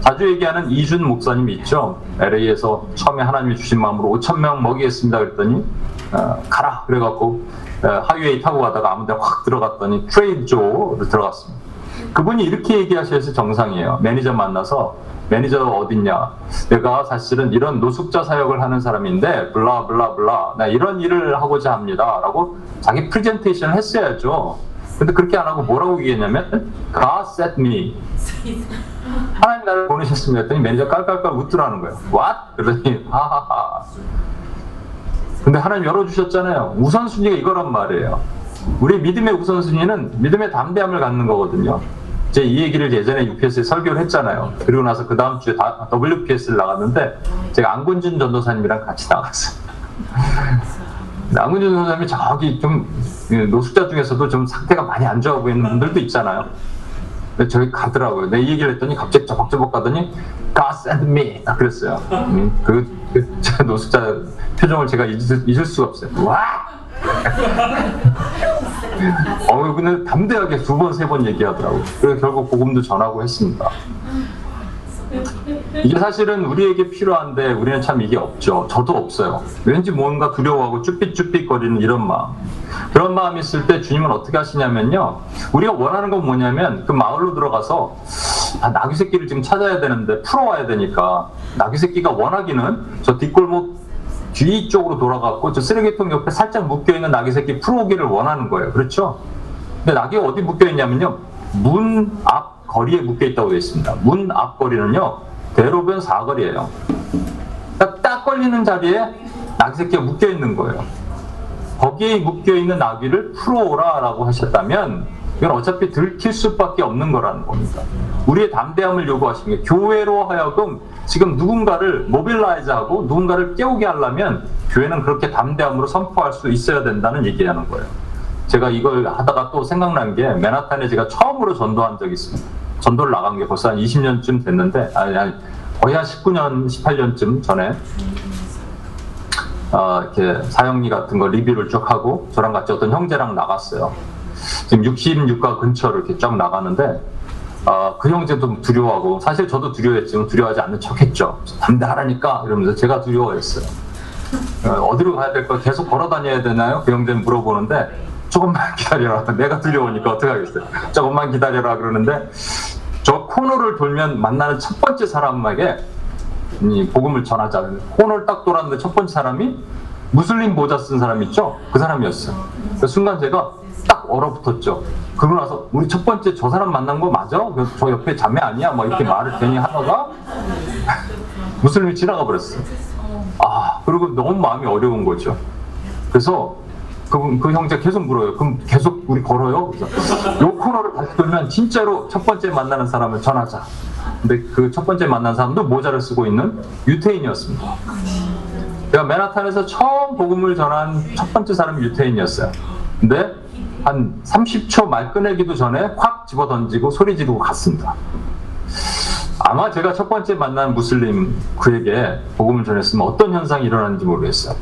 자주 얘기하는 이준 목사님이 있죠. LA에서 처음에 하나님이 주신 마음으로 5,000명 먹이겠습니다 그랬더니 가라 그래갖고 하이웨이 타고 가다가 아무 데나 확 들어갔더니 트레이드조로 들어갔습니다. 그분이 이렇게 얘기하셔서 정상이에요. 매니저 만나서 매니저 어딨냐? 내가 사실은 이런 노숙자 사역을 하는 사람인데 블라블라블라 나 이런 일을 하고자 합니다 라고 자기 프레젠테이션을 했어야죠. 근데 그렇게 안 하고 뭐라고 얘기했냐면 God set me. 하나님 나를 보내셨습니다 했더니 매니저 깔깔깔 웃더라는 거예요. What? 그러더니 하하하. 근데 하나님 열어주셨잖아요. 우선순위가 이거란 말이에요. 우리 믿음의 우선순위는 믿음의 담대함을 갖는 거거든요. 제가 이 얘기를 예전에 UPS에 설교를 했잖아요. 그리고 나서 그 다음 주에 WPS를 나갔는데 제가 안군준 전도사님이랑 같이 나갔어요. 안군준 전도사님이 저기 좀 노숙자 중에서도 좀 상태가 많이 안 좋아 보이는 분들도 있잖아요. 근데 저기 가더라고요. 내 얘기를 했더니 갑자기 저벅저벅 가더니 God send me 딱 그랬어요. 그 노숙자 표정을 제가 잊을 수가 없어요. 와! 근데 담대하게 두 번, 세 번 얘기하더라고요. 그래서 결국 복음도 전하고 했습니다. 이게 사실은 우리에게 필요한데 우리는 참 이게 없죠. 저도 없어요. 왠지 뭔가 두려워하고 쭈삣쭈삣거리는 이런 마음. 그런 마음이 있을 때 주님은 어떻게 하시냐면요. 우리가 원하는 건 뭐냐면 그 마을로 들어가서 나귀 새끼를 지금 찾아야 되는데 풀어와야 되니까 나귀 새끼가 원하기는 저 뒷골목 뒤쪽으로 돌아갔고 저 쓰레기통 옆에 살짝 묶여있는 나귀 새끼 풀어오기를 원하는 거예요. 그렇죠? 근데 나귀가 어디 묶여있냐면요. 문 앞 거리에 묶여있다고 되어 있습니다. 문 앞 거리는요. 대로변 사거리예요. 딱 걸리는 자리에 나귀 새끼가 묶여있는 거예요. 거기에 묶여있는 나귀를 풀어오라 라고 하셨다면 이건 어차피 들킬 수밖에 없는 거라는 겁니다. 우리의 담대함을 요구하시는 게 교회로 하여금 지금 누군가를 모빌라이즈하고 누군가를 깨우게 하려면 교회는 그렇게 담대함으로 선포할 수 있어야 된다는 얘기하는 거예요. 제가 이걸 하다가 또 생각난 게 맨하탄에 제가 처음으로 전도한 적이 있습니다. 전도를 나간 게 벌써 한 20년쯤 됐는데 거의 한 19년, 18년쯤 전에 이렇게 사형리 같은 거 리뷰를 쭉 하고 저랑 같이 어떤 형제랑 나갔어요. 지금 66가 근처를 이렇게 쫙 나가는데 그 형제도 두려워하고 사실 저도 두려워했지만 두려워하지 않는 척했죠. 담대하라니까 이러면서 제가 두려워했어요. 어디로 가야 될까 계속 걸어다녀야 되나요? 그 형제는 물어보는데 조금만 기다려라. 내가 두려우니까 어떡하겠어요. 조금만 기다려라 그러는데 저 코너를 돌면 만나는 첫 번째 사람에게 이 복음을 전하자. 코너를 딱 돌았는데 첫 번째 사람이 무슬림 모자 쓴 사람 있죠? 그 사람이었어요. 그 순간 제가 딱 얼어붙었죠. 그러고 나서 우리 첫 번째 저 사람 만난 거 맞아? 저 옆에 자매 아니야? 막 이렇게 말을 괜히 하다가 무슬림이 지나가 버렸어요. 그리고 너무 마음이 어려운 거죠. 그래서 그 형제 계속 물어요. 그럼 계속 우리 걸어요? 그래서 요 코너를 다시 돌면 진짜로 첫 번째 만나는 사람을 전하자. 근데 그 첫 번째 만난 사람도 모자를 쓰고 있는 유태인이었습니다. 제가 맨하탄에서 처음 복음을 전한 첫 번째 사람이 유태인이었어요. 근데 한 30초 말 끊내기도 전에 확 집어던지고 소리 지르고 갔습니다. 아마 제가 첫 번째 만난 무슬림 그에게 복음을 전했으면 어떤 현상이 일어나는지 모르겠어요.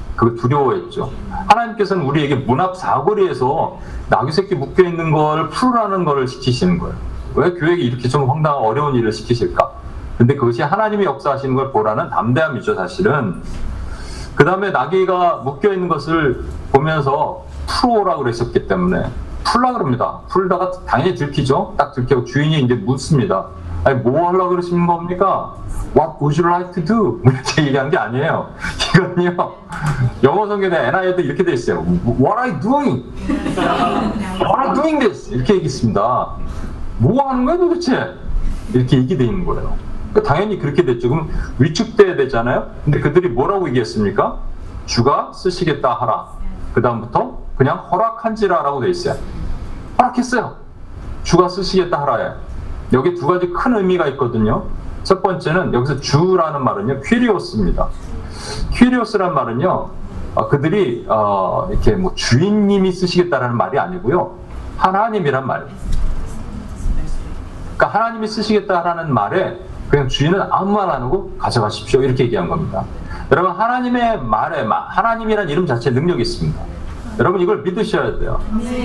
그거 두려워했죠. 하나님께서는 우리에게 문 앞 사거리에서 나귀 새끼 묶여있는 걸 풀으라는 걸 시키시는 거예요. 왜 교회에게 이렇게 좀 황당한 어려운 일을 시키실까? 근데 그것이 하나님이 역사하시는 걸 보라는 담대함이죠, 사실은. 그 다음에 나귀가 묶여있는 것을 보면서 풀어오라고 그랬었기 때문에 풀라 그럽니다. 풀다가 당연히 들키죠. 딱 들키고 주인이 이제 묻습니다. 아니 뭐 하려고 그러시는 겁니까? What would you like to do? 이렇게 얘기한 게 아니에요. 이건요 영어 성경에 NIV도 이렇게 돼 있어요. What are you doing? What are you doing this? 이렇게 얘기했습니다. 뭐 하는 거야 도대체? 이렇게 얘기돼 있는 거예요. 그러니까 당연히 그렇게 됐죠. 그럼 위축돼야 되잖아요. 근데 그들이 뭐라고 얘기했습니까? 주가 쓰시겠다 하라. 그 다음부터 그냥 허락한지라 라고 돼 있어요. 허락했어요. 주가 쓰시겠다 하라예요. 여기 두 가지 큰 의미가 있거든요. 첫 번째는 여기서 주라는 말은요. 퀴리오스입니다. 퀴리오스란 말은요. 그들이 이렇게 뭐 주인님이 쓰시겠다라는 말이 아니고요. 하나님이란 말이에요. 그러니까 하나님이 쓰시겠다라는 말에 그냥 주인은 아무 말 안 하고 가져가십시오. 이렇게 얘기한 겁니다. 여러분 하나님의 말에 하나님이란 이름 자체에 능력이 있습니다. 여러분 이걸 믿으셔야 돼요.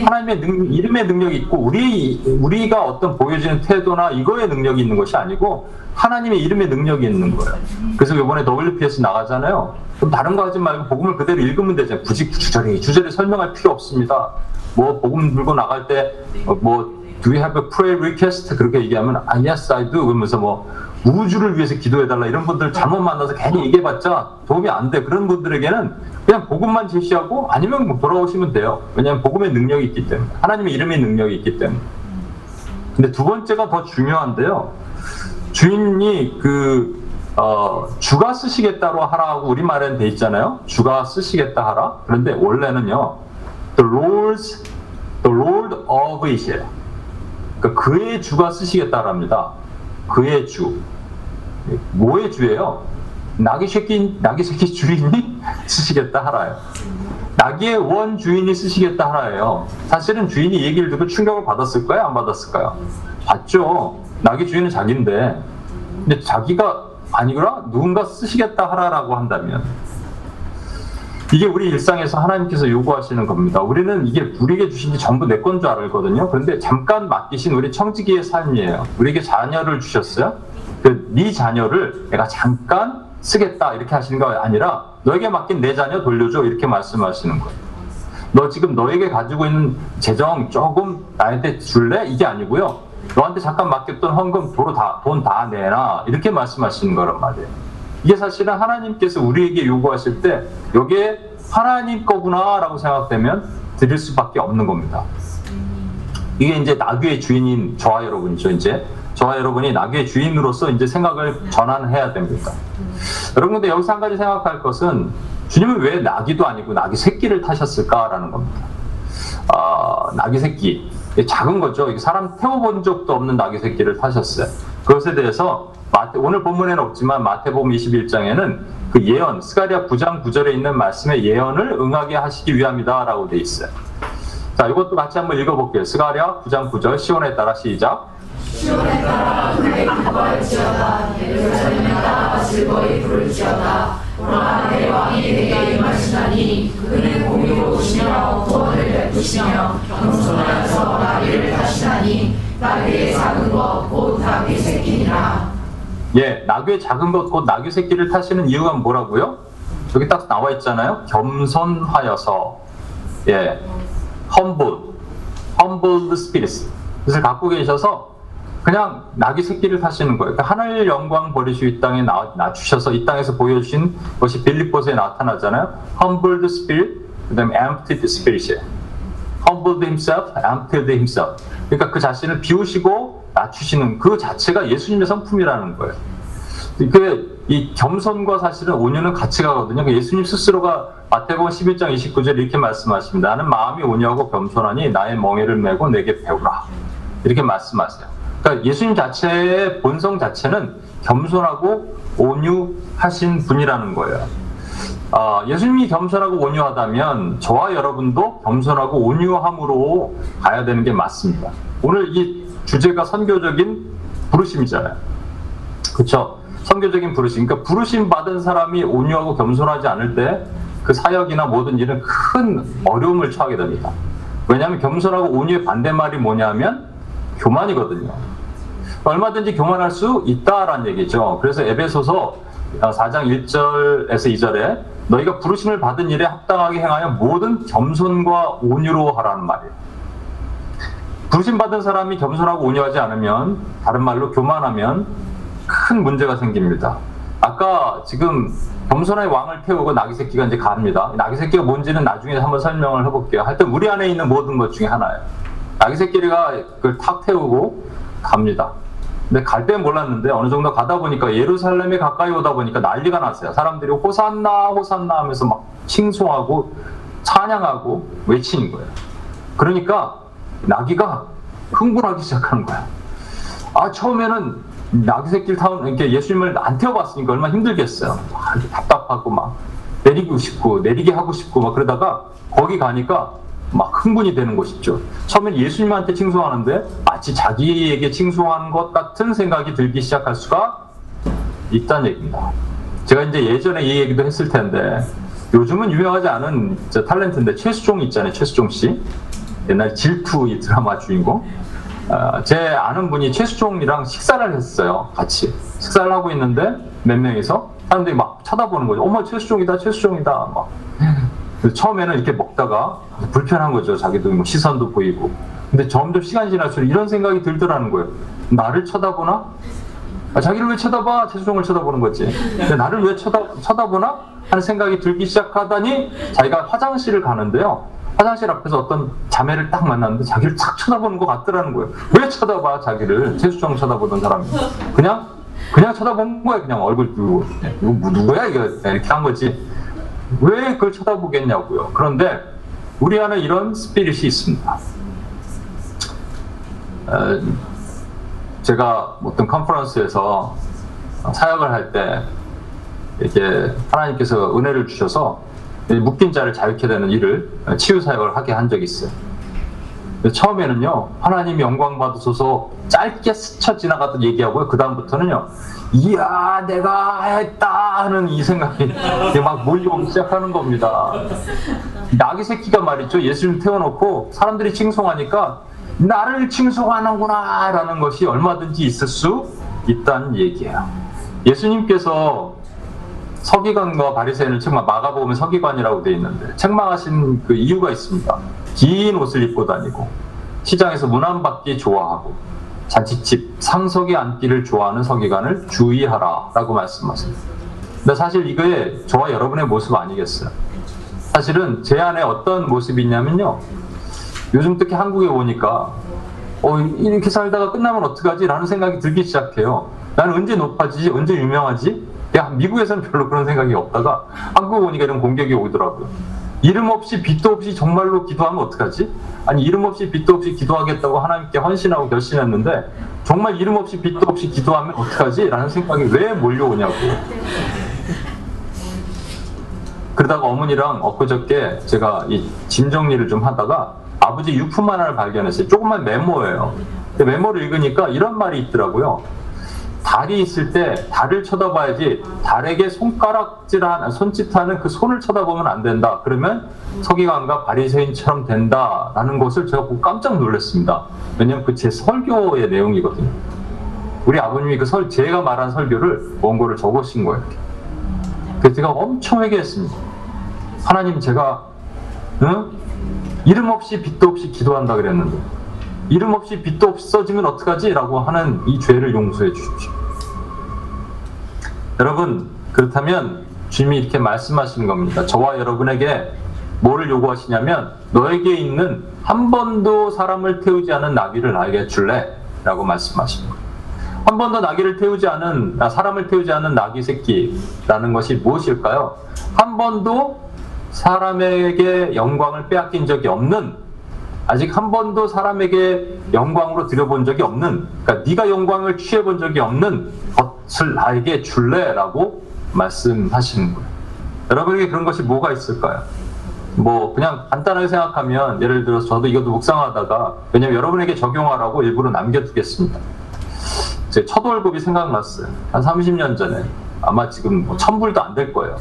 하나님의 이름의 능력이 있고 우리가 어떤 보여지는 태도나 이거에 능력이 있는 것이 아니고 하나님의 이름의 능력이 있는 거예요. 그래서 이번에 WPS 나가잖아요. 그럼 다른 거 하지 말고 복음을 그대로 읽으면 되잖아요. 굳이 주저리 설명할 필요 없습니다. 뭐 복음 들고 나갈 때 뭐 Do you have a prayer request? 그렇게 얘기하면 Yes, I do. 그러면서 뭐 우주를 위해서 기도해달라 이런 분들 잘못 만나서 괜히 얘기해봤자 도움이 안 돼. 그런 분들에게는 그냥 복음만 제시하고 아니면 돌아오시면 돼요. 왜냐하면 복음의 능력이 있기 때문에, 하나님의 이름의 능력이 있기 때문에. 근데 두 번째가 더 중요한데요, 주님이 주가 쓰시겠다로 하라고 우리말에는 돼 있잖아요. 주가 쓰시겠다 하라. 그런데 원래는요, The Lord of it이에요. 그러니까 그의 주가 쓰시겠다랍니다. 그의 주. 뭐의 주예요? 나귀 새끼 주인이 쓰시겠다 하라요. 나귀의 원 주인이 쓰시겠다 하라예요. 사실은 주인이 이 얘기를 듣고 충격을 받았을까요? 안 받았을까요? 받죠. 나귀 주인은 자기인데, 근데 자기가 아니구나, 누군가 쓰시겠다 하라라고 한다면, 이게 우리 일상에서 하나님께서 요구하시는 겁니다. 우리는 이게 우리에게 주신 게 전부 내 건 줄 알거든요. 그런데 잠깐 맡기신 우리 청지기의 삶이에요. 우리에게 자녀를 주셨어요. 네 자녀를 내가 잠깐 쓰겠다 이렇게 하시는 게 아니라, 너에게 맡긴 내 자녀 돌려줘 이렇게 말씀하시는 거예요. 너 지금 너에게 가지고 있는 재정 조금 나한테 줄래? 이게 아니고요, 너한테 잠깐 맡겼던 헌금 돈 다 내놔 이렇게 말씀하시는 거란 말이에요. 이게 사실은 하나님께서 우리에게 요구하실 때 여기에 하나님 거구나 라고 생각되면 드릴 수밖에 없는 겁니다. 이게 이제 나귀의 주인인 저와 여러분이죠. 이제 저와 여러분이 나귀의 주인으로서 이제 생각을 전환해야 됩니다. 여러분, 근데 여기서 한 가지 생각할 것은, 주님은 왜 나귀도 아니고 나귀 새끼를 타셨을까라는 겁니다. 나귀 새끼, 작은 거죠. 사람 태워본 적도 없는 나귀 새끼를 타셨어요. 그것에 대해서 오늘 본문에는 없지만 마태복음 21장에는 그 예언, 스가랴 9장 9절에 있는 말씀의 예언을 응하게 하시기 위함이다 라고 돼 있어요. 자, 이것도 같이 한번 읽어볼게요. 스가랴 9장 9절, 시온에 따라 시작. 시온에 따라 그의 근거를 지어다. 예루살렘에 따라 즐거이 부를 지어다. 보라, 내 왕이 내게 임하시나니 그는 공의로 오시며 구원을 베푸시며 겸손하여서 나귀를 타시나니 나귀의 작은 것 곧 나귀 새끼니라. 예, 나귀의 작은 것 곧 나귀 새끼를 타시는 이유가 뭐라고요? 여기 딱 나와 있잖아요. 겸손하여서, 예, humble spirits, 그것을 갖고 계셔서 그냥 나귀 새끼를 타시는 거예요. 그러니까 하늘 영광 버리시고 이 땅에 낮추셔서 이 땅에서 보여주신 것이 빌립보서에 나타나잖아요. Humbled spirit, 그 다음에 emptied spirit. Humbled himself, emptied himself. 그러니까 그 자신을 비우시고 낮추시는 그 자체가 예수님의 성품이라는 거예요. 이 겸손과 사실은 온유는 같이 가거든요. 예수님 스스로가 마태복음 11장 29절에 이렇게 말씀하십니다. 나는 마음이 온유하고 겸손하니 나의 멍에를 메고 내게 배우라. 이렇게 말씀하세요. 그러니까 예수님 자체의 본성 자체는 겸손하고 온유하신 분이라는 거예요. 예수님이 겸손하고 온유하다면 저와 여러분도 겸손하고 온유함으로 가야 되는 게 맞습니다. 오늘 이 주제가 선교적인 부르심이잖아요. 그렇죠? 선교적인 부르심. 그러니까 부르심 받은 사람이 온유하고 겸손하지 않을 때 그 사역이나 모든 일은 큰 어려움을 처하게 됩니다. 왜냐하면 겸손하고 온유의 반대말이 뭐냐면 교만이거든요. 얼마든지 교만할 수 있다라는 얘기죠. 그래서 에베소서 4장 1절에서 2절에 너희가 부르심을 받은 일에 합당하게 행하여 모든 겸손과 온유로 하라는 말이에요. 부르심 받은 사람이 겸손하고 온유하지 않으면, 다른 말로 교만하면 큰 문제가 생깁니다. 아까 지금 겸손의 왕을 태우고 나귀 새끼가 이제 갑니다. 나귀 새끼가 뭔지는 나중에 한번 설명을 해볼게요. 하여튼 우리 안에 있는 모든 것 중에 하나예요. 나귀 새끼가 그걸 탁 태우고 갑니다. 근데 갈 때 몰랐는데 어느 정도 가다 보니까 예루살렘에 가까이 오다 보니까 난리가 났어요. 사람들이 호산나 호산나 하면서 막 칭송하고 찬양하고 외치는 거예요. 그러니까 나귀가 흥분하기 시작하는 거야. 처음에는 나귀 새끼를 타는, 이렇게 예수님을 안 태워봤으니까 얼마나 힘들겠어요. 막 답답하고 막 내리고 싶고 내리게 하고 싶고 막 그러다가 거기 가니까 막 흥분이 되는 것이죠. 처음엔 예수님한테 칭송하는데 마치 자기에게 칭송하는 것 같은 생각이 들기 시작할 수가 있다는 얘기입니다. 제가 이제 예전에 이 얘기도 했을 텐데, 요즘은 유명하지 않은 탤런트인데 최수종 있잖아요. 최수종 씨, 옛날 질투 이 드라마 주인공. 제 아는 분이 최수종이랑 식사를 했어요. 같이 식사를 하고 있는데 몇 명이서 사람들이 막 쳐다보는 거죠. 어머, 최수종이다 최수종이다 막. 처음에는 이렇게 먹다가 불편한 거죠. 자기도 뭐 시선도 보이고. 근데 점점 시간이 지날수록 이런 생각이 들더라는 거예요. 나를 쳐다보나? 자기를 왜 쳐다봐? 최수종을 쳐다보는 거지. 근데 나를 왜 쳐다보나? 하는 생각이 들기 시작하다니 자기가 화장실을 가는데요. 화장실 앞에서 어떤 자매를 딱 만났는데 자기를 착 쳐다보는 것 같더라는 거예요. 왜 쳐다봐 자기를? 채수정 쳐다보던 사람이. 그냥 쳐다본 거야. 그냥 얼굴 들고. 이거 누구야? 이거 이렇게 한 거지. 왜 그걸 쳐다보겠냐고요. 그런데 우리 안에 이런 스피릿이 있습니다. 제가 어떤 컨퍼런스에서 사역을 할 때 이렇게 하나님께서 은혜를 주셔서 묶인 자를 자유케 되는 일을 치유사역을 하게 한 적이 있어요. 처음에는요, 하나님이 영광 받으소서 짧게 스쳐 지나갔던 얘기하고요. 그 다음부터는요, 이야 내가 했다 하는 이 생각이 막 몰려오기 시작하는 겁니다. 나귀 새끼가 말이죠, 예수님 태워놓고 사람들이 칭송하니까 나를 칭송하는구나 라는 것이 얼마든지 있을 수 있다는 얘기예요. 예수님께서 서기관과 바리새인을 책망, 마가복음에 서기관이라고 되어 있는데 책망하신 그 이유가 있습니다. 긴 옷을 입고 다니고 시장에서 문안 받기 좋아하고 자칫집 상석에 앉기를 좋아하는 서기관을 주의하라 라고 말씀하세요. 근데 사실 이게 저와 여러분의 모습 아니겠어요? 사실은 제 안에 어떤 모습이 있냐면요, 요즘 특히 한국에 오니까 이렇게 살다가 끝나면 어떡하지? 라는 생각이 들기 시작해요. 나는 언제 높아지지? 언제 유명하지? 야, 미국에서는 별로 그런 생각이 없다가 한국에 오니까 이런 공격이 오더라고요. 이름 없이 빚도 없이 정말로 기도하면 어떡하지? 아니, 이름 없이 빚도 없이 기도하겠다고 하나님께 헌신하고 결심했는데 정말 이름 없이 빚도 없이 기도하면 어떡하지? 라는 생각이 왜 몰려오냐고요. 그러다가 어머니랑 엊그저께 제가 이 짐 정리를 좀 하다가 아버지 유품 하나를 발견했어요. 조그만 메모예요. 근데 메모를 읽으니까 이런 말이 있더라고요. 달이 있을 때 달을 쳐다봐야지 달에게 손짓하는 그 손을 쳐다보면 안 된다. 그러면 서기관과 바리새인처럼 된다라는 것을 제가 보고 깜짝 놀랐습니다. 왜냐하면 그 제 설교의 내용이거든요. 우리 아버님이 제가 말한 설교를 원고를 적으신 거예요. 그래서 제가 엄청 회개했습니다. 하나님, 제가 이름 없이 빚도 없이 기도한다 그랬는데 이름 없이 빚도 없어지면 어떡하지? 라고 하는 이 죄를 용서해 주십시오. 여러분, 그렇다면 주님이 이렇게 말씀하시는 겁니다. 저와 여러분에게 뭐를 요구하시냐면, 너에게 있는 한 번도 사람을 태우지 않은 나귀를 나에게 줄래? 라고 말씀하십니다. 한 번도 사람을 태우지 않은 나귀 새끼라는 것이 무엇일까요? 한 번도 사람에게 영광을 빼앗긴 적이 없는, 아직 한 번도 사람에게 영광으로 드려본 적이 없는, 그러니까 네가 영광을 취해본 적이 없는 것을 나에게 줄래라고 말씀하시는 거예요. 여러분에게 그런 것이 뭐가 있을까요? 그냥 간단하게 생각하면, 예를 들어서 저도 이것도 묵상하다가, 왜냐면 여러분에게 적용하라고 일부러 남겨두겠습니다. 제 첫 월급이 생각났어요. 한 30년 전에. 아마 지금 1000불도 안 될 거예요.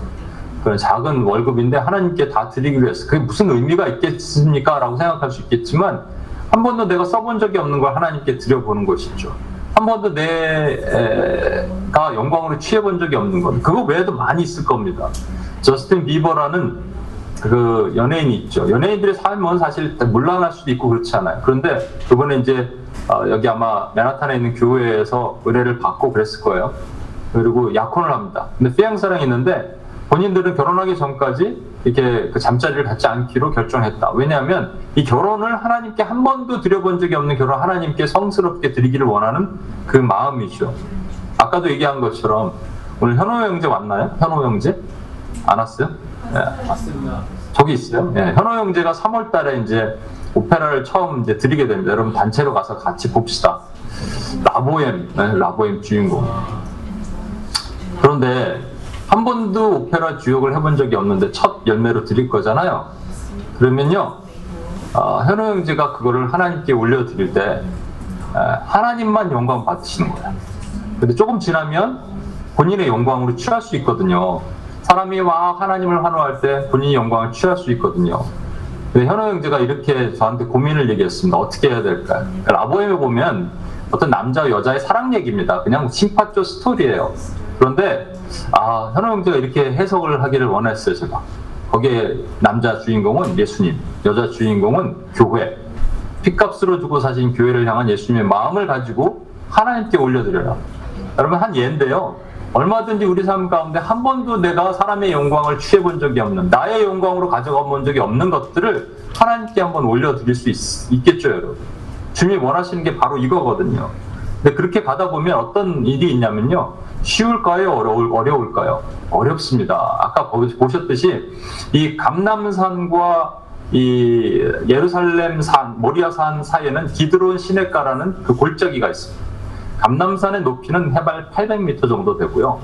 그런 작은 월급인데 하나님께 다 드리기 위해서 그게 무슨 의미가 있겠습니까? 라고 생각할 수 있겠지만, 한 번도 내가 써본 적이 없는 걸 하나님께 드려보는 것이죠. 한 번도 내가 영광으로 취해본 적이 없는 건, 그거 외에도 많이 있을 겁니다. 저스틴 비버라는 그 연예인이 있죠. 연예인들의 삶은 사실 물란할 수도 있고 그렇지 않아요. 그런데 그분에 이제 여기 아마 맨하탄에 있는 교회에서 은혜를 받고 그랬을 거예요. 그리고 약혼을 합니다. 근데 피양사랑 있는데 본인들은 결혼하기 전까지 이렇게 그 잠자리를 갖지 않기로 결정했다. 왜냐하면 이 결혼을 하나님께 한 번도 드려본 적이 없는 결혼, 하나님께 성스럽게 드리기를 원하는 그 마음이죠. 아까도 얘기한 것처럼 오늘 현호 형제 왔나요? 현호 형제? 안 왔어요? 네. 맞습니다. 저기 있어요? 네. 현호 형제가 3월 달에 이제 오페라를 처음 이제 드리게 됩니다. 여러분 단체로 가서 같이 봅시다. 라보엠, 네, 라보엠 주인공. 그런데 한 번도 오페라 주역을 해본 적이 없는데 첫 열매로 드릴 거잖아요. 그러면요, 현호 형제가 그거를 하나님께 올려드릴 때 하나님만 영광 받으시는 거예요. 근데 조금 지나면 본인의 영광으로 취할 수 있거든요. 사람이 막 하나님을 환호할 때 본인이 영광을 취할 수 있거든요. 근데 현호 형제가 이렇게 저한테 고민을 얘기했습니다. 어떻게 해야 될까요? 라보엠에 보면 어떤 남자와 여자의 사랑 얘기입니다. 그냥 심파조 스토리예요. 그런데 현호 형제가 이렇게 해석을 하기를 원했어요. 제가 거기에 남자 주인공은 예수님, 여자 주인공은 교회, 핏값으로 주고 사신 교회를 향한 예수님의 마음을 가지고 하나님께 올려드려라. 여러분, 한 예인데요, 얼마든지 우리 삶 가운데 한 번도 내가 사람의 영광을 취해본 적이 없는, 나의 영광으로 가져가본 적이 없는 것들을 하나님께 한번 올려드릴 수 있겠죠, 여러분. 주님이 원하시는 게 바로 이거거든요. 근데 그렇게 가다 보면 어떤 일이 있냐면요. 쉬울까요? 어려울까요? 어렵습니다. 아까 보셨듯이 이 감람산과 이 예루살렘 산, 모리아산 사이에는 기드론 시내가라는 그 골짜기가 있습니다. 감람산의 높이는 해발 800m 정도 되고요.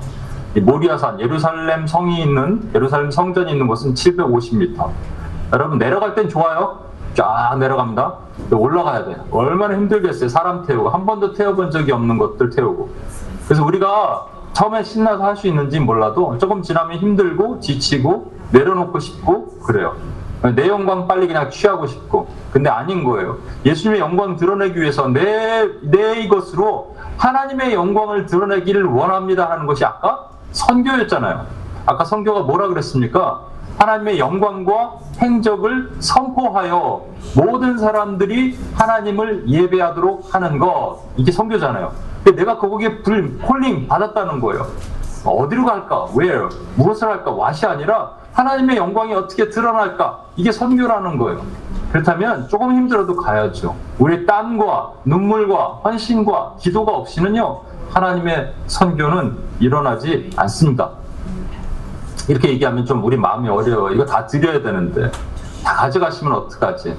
이 모리아산, 예루살렘 성이 있는, 예루살렘 성전이 있는 곳은 750m. 여러분, 내려갈 땐 좋아요. 쫙 내려갑니다. 올라가야 돼요. 얼마나 힘들겠어요. 사람 태우고, 한 번도 태워본 적이 없는 것들 태우고. 그래서 우리가 처음에 신나서 할 수 있는지 몰라도 조금 지나면 힘들고 지치고 내려놓고 싶고 그래요. 내 영광 빨리 그냥 취하고 싶고. 근데 아닌 거예요. 예수님의 영광 드러내기 위해서 내 이것으로 하나님의 영광을 드러내기를 원합니다 하는 것이 아까 선교였잖아요. 아까 선교가 뭐라 그랬습니까? 하나님의 영광과 행적을 선포하여 모든 사람들이 하나님을 예배하도록 하는 것. 이게 선교잖아요. 근데 내가 거기에 콜링 받았다는 거예요. 어디로 갈까? Where? 무엇을 할까? What이 아니라 하나님의 영광이 어떻게 드러날까? 이게 선교라는 거예요. 그렇다면 조금 힘들어도 가야죠. 우리의 땀과 눈물과 헌신과 기도가 없이는요, 하나님의 선교는 일어나지 않습니다. 이렇게 얘기하면 좀 우리 마음이 어려워요. 이거 다 드려야 되는데 다 가져가시면 어떡하지?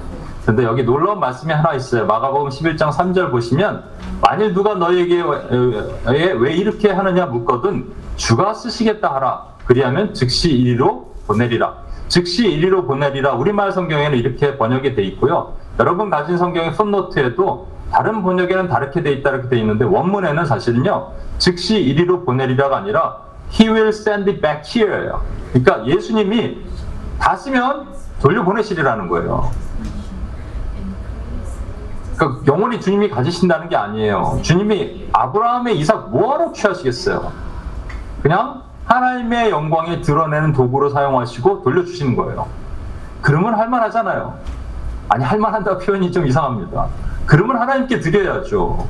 근데 여기 놀라운 말씀이 하나 있어요. 마가복음 11장 3절 보시면, 만일 누가 너에게 왜 이렇게 하느냐 묻거든 주가 쓰시겠다 하라. 그리하면 즉시 이리로 보내리라. 즉시 이리로 보내리라. 우리말 성경에는 이렇게 번역이 돼 있고요. 여러분 가진 성경의 풋노트에도 다른 번역에는 다르게 돼 있다 이렇게 돼 있는데, 원문에는 사실은요, 즉시 이리로 보내리라가 아니라 He will send it back here. 그러니까 예수님이 다 쓰면 돌려보내시리라는 거예요. 그러니까 영원히 주님이 가지신다는 게 아니에요. 주님이 아브라함의 이삭 뭐하러 취하시겠어요? 그냥 하나님의 영광에 드러내는 도구로 사용하시고 돌려주시는 거예요. 그러면 할만하잖아요. 아니, 할만한다 표현이 좀 이상합니다. 그러면 하나님께 드려야죠.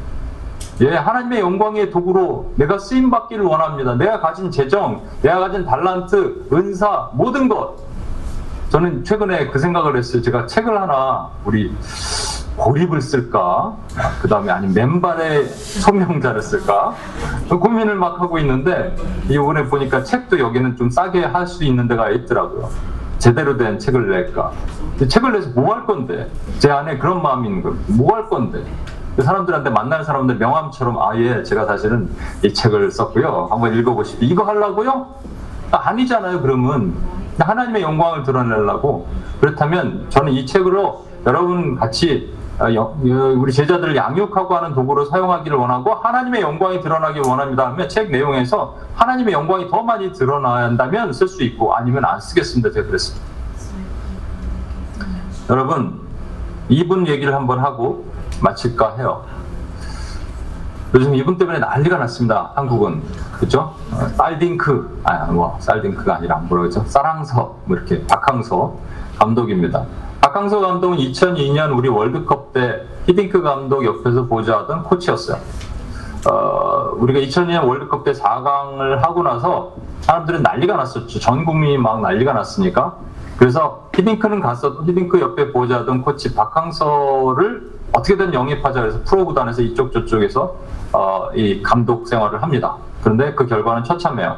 예, 하나님의 영광의 도구로 내가 쓰임받기를 원합니다. 내가 가진 재정, 내가 가진 달란트, 은사, 모든 것. 저는 최근에 그 생각을 했어요. 제가 책을 하나, 우리 고립을 쓸까? 그 다음에 아니 맨발의 소명자를 쓸까? 고민을 막 하고 있는데, 이번에 보니까 책도 여기는 좀 싸게 할 수 있는 데가 있더라고요. 제대로 된 책을 낼까? 책을 내서 뭐 할 건데? 제 안에 그런 마음이 있는 거예요. 뭐 할 건데? 사람들한테, 만나는 사람들 명함처럼, 아, 예, 제가 사실은 이 책을 썼고요. 한번 읽어보시죠. 이거 하려고요? 아니잖아요, 그러면. 하나님의 영광을 드러내려고. 그렇다면 저는 이 책으로 여러분 같이 우리 제자들을 양육하고 하는 도구로 사용하기를 원하고, 하나님의 영광이 드러나길 원합니다 하면 책 내용에서 하나님의 영광이 더 많이 드러난다면 쓸 수 있고, 아니면 안 쓰겠습니다. 제가 그랬습니다. 여러분, 이분 얘기를 한번 하고 마칠까 해요. 요즘 이분 때문에 난리가 났습니다. 한국은. 그죠? 쌀딩크. 쌀딩크가 아니라 뭐라고 했죠? 쌀항서. 뭐 이렇게. 박항서 감독입니다. 박항서 감독은 2002년 우리 월드컵 때 히딩크 감독 옆에서 보좌하던 코치였어요. 우리가 2002년 월드컵 때 4강을 하고 나서 사람들은 난리가 났었죠. 전 국민이 막 난리가 났으니까. 그래서 히딩크는 갔어도 히딩크 옆에 보좌하던 코치 박항서를 어떻게든 영입하자 해서 프로구단에서 이쪽 저쪽에서 이 감독 생활을 합니다. 그런데 그 결과는 처참해요.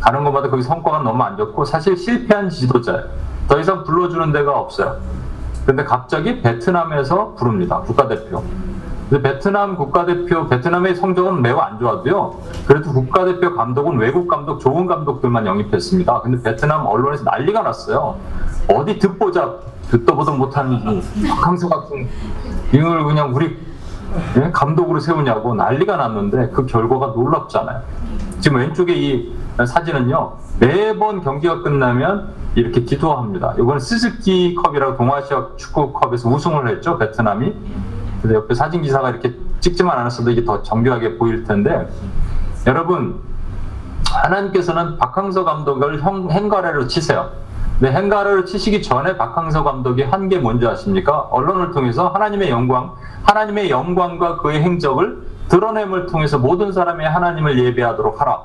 가는 것마다 거기 성과가 너무 안 좋고, 사실 실패한 지도자예요. 더 이상 불러주는 데가 없어요. 그런데 갑자기 베트남에서 부릅니다. 국가대표. 근데 베트남 국가대표, 베트남의 성적은 매우 안 좋아도요, 그래도 국가대표 감독은 외국 감독, 좋은 감독들만 영입했습니다. 근데 베트남 언론에서 난리가 났어요. 어디 듣보자, 듣도 보도 못하는 박항서 같은 이걸 그냥 우리 감독으로 세우냐고 난리가 났는데, 그 결과가 놀랍잖아요. 지금 왼쪽에 이 사진은요, 매번 경기가 끝나면 이렇게 기도합니다. 이건 스즈키 컵이라고 동아시아 축구컵에서 우승을 했죠, 베트남이. 근데 옆에 사진기사가 이렇게 찍지만 않았어도 이게 더 정교하게 보일 텐데, 여러분, 하나님께서는 박항서 감독을 행가래로 치세요. 근데 행가래로 치시기 전에 박항서 감독이 한 게 뭔지 아십니까? 언론을 통해서 하나님의 영광, 하나님의 영광과 그의 행적을 드러냄을 통해서 모든 사람이 하나님을 예배하도록 하라.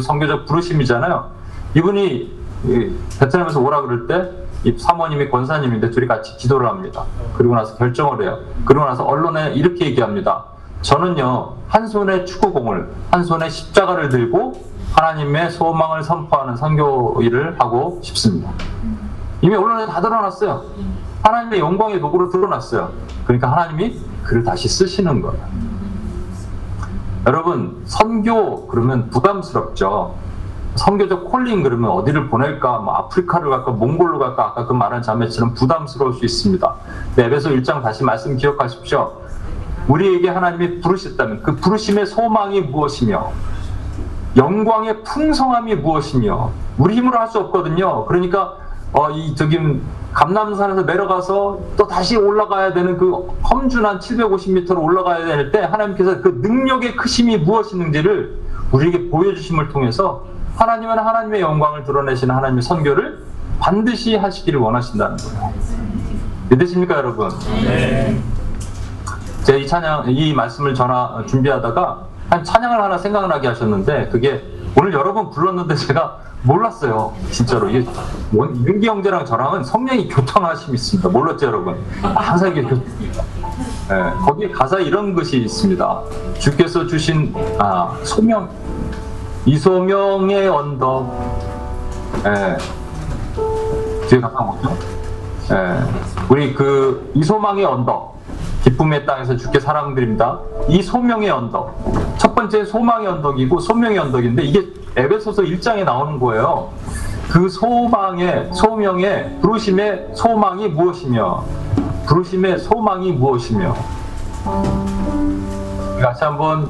선교적 부르심이잖아요. 이분이 베트남에서 오라 그럴 때 이 사모님이 권사님인데 둘이 같이 기도를 합니다. 그리고 나서 결정을 해요. 그리고 나서 언론에 이렇게 얘기합니다. 저는요, 한 손에 축구공을, 한 손에 십자가를 들고 하나님의 소망을 선포하는 선교 일을 하고 싶습니다. 이미 언론에 다 드러났어요. 하나님의 영광의 도구로 드러났어요. 그러니까 하나님이 그를 다시 쓰시는 거예요. 여러분, 선교 그러면 부담스럽죠. 선교적 콜링 그러면 어디를 보낼까, 뭐 아프리카를 갈까, 몽골로 갈까, 아까 그 말한 자매처럼 부담스러울 수 있습니다. 네, 에베소 1장 다시 말씀 기억하십시오. 우리에게 하나님이 부르셨다면 그 부르심의 소망이 무엇이며 영광의 풍성함이 무엇이며, 우리 힘으로 할 수 없거든요. 그러니까 이 감남산에서 내려가서 또 다시 올라가야 되는 그 험준한 750m로 올라가야 될 때 하나님께서 그 능력의 크심이 무엇인지를 우리에게 보여주심을 통해서 하나님은 하나님의 영광을 드러내시는 하나님의 선교를 반드시 하시기를 원하신다는 거예요. 믿으십니까, 여러분? 네. 제가 이 말씀을 준비하다가 한 찬양을 하나 생각나게 하셨는데, 그게 오늘 여러분 불렀는데 제가 몰랐어요. 진짜로. 이게 윤기 형제랑 저랑은 성령이 교통하심이 있습니다. 몰랐죠, 여러분? 항상 이게 거기에 가사 이런 것이 있습니다. 주께서 주신 소명, 이 소명의 언덕. 뒤에 가까운 거죠? 우리 이 소망의 언덕, 기쁨의 땅에서 주께 사랑드립니다. 이 소명의 언덕, 첫 번째 소망의 언덕이고 소명의 언덕인데, 이게 에베소서 1장에 나오는 거예요. 그 소명의 부르심의 소망이 무엇이며, 부르심의 소망이 무엇이며. 같이 한번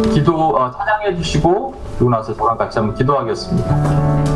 찬양해 주시고, 그리고 나서 저랑 같이 한번 기도하겠습니다.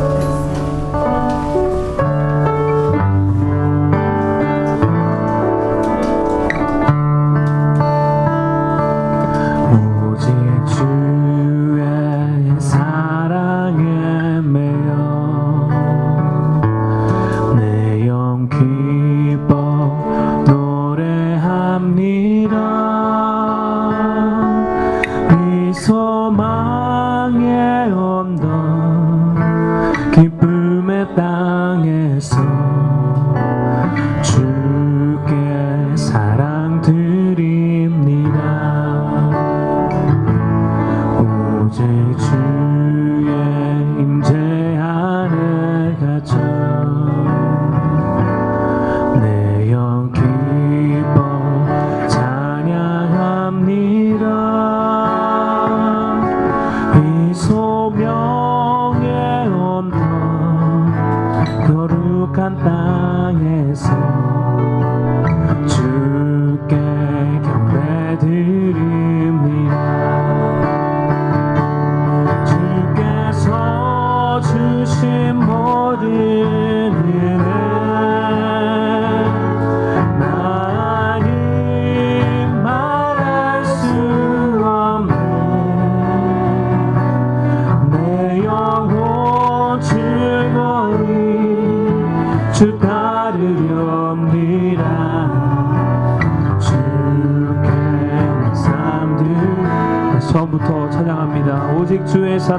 주께서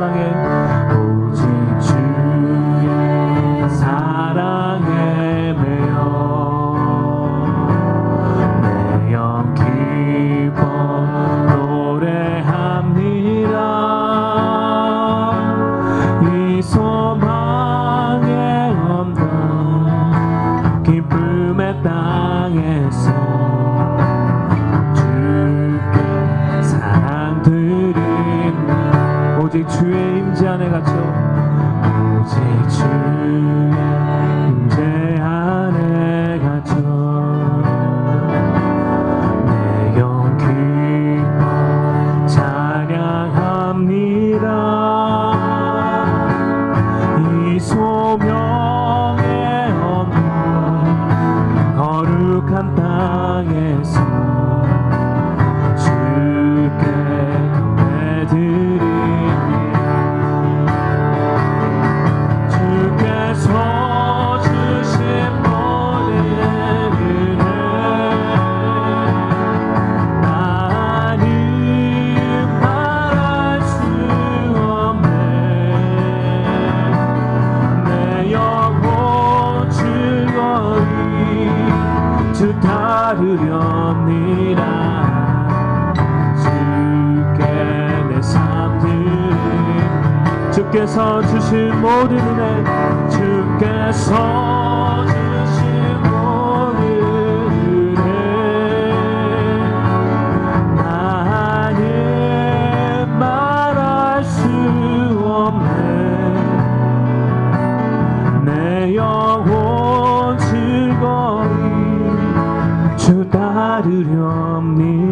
주께서 주신 모든 은혜, 주께서 주신 모든 은혜, 나는 말할 수 없네. 내 영혼 즐거이 주 따르렵니다.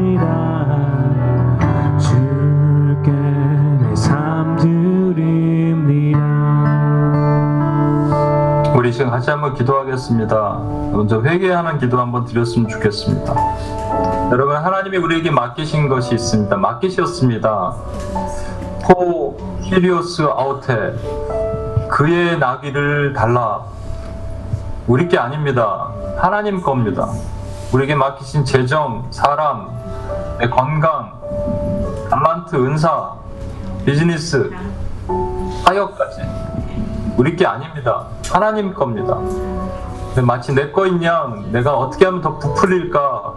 우리 지금 같이 한번 기도하겠습니다. 먼저 회개하는 기도 한번 드렸으면 좋겠습니다. 여러분, 하나님이 우리에게 맡기신 것이 있습니다. 맡기셨습니다. 포 히리오스 아우테, 그의 나귀를 달라. 우리 게 아닙니다. 하나님 겁니다. 우리에게 맡기신 재정, 사람, 내 건강, 달란트, 은사, 비즈니스, 사역까지 우리 게 아닙니다. 하나님 겁니다. 마치 내 거인 양 내가 어떻게 하면 더 부풀릴까,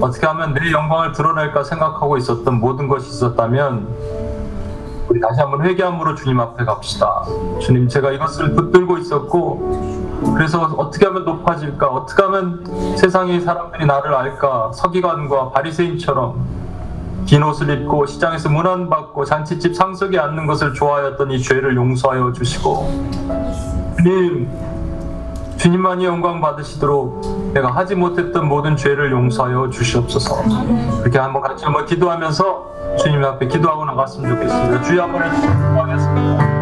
어떻게 하면 내 영광을 드러낼까 생각하고 있었던 모든 것이 있었다면, 우리 다시 한번 회개함으로 주님 앞에 갑시다. 주님, 제가 이것을 붙들고 있었고, 그래서 어떻게 하면 높아질까, 어떻게 하면 세상의 사람들이 나를 알까, 서기관과 바리새인처럼 긴 옷을 입고 시장에서 문안받고 잔치집 상석에 앉는 것을 좋아하였던 이 죄를 용서하여 주시고, 주님, 주님만이 영광 받으시도록 내가 하지 못했던 모든 죄를 용서하여 주시옵소서. 이렇게 한번 같이 한번 기도하면서 주님 앞에 기도하고 나갔으면 좋겠습니다. 주여, 한번 기도하겠습니다.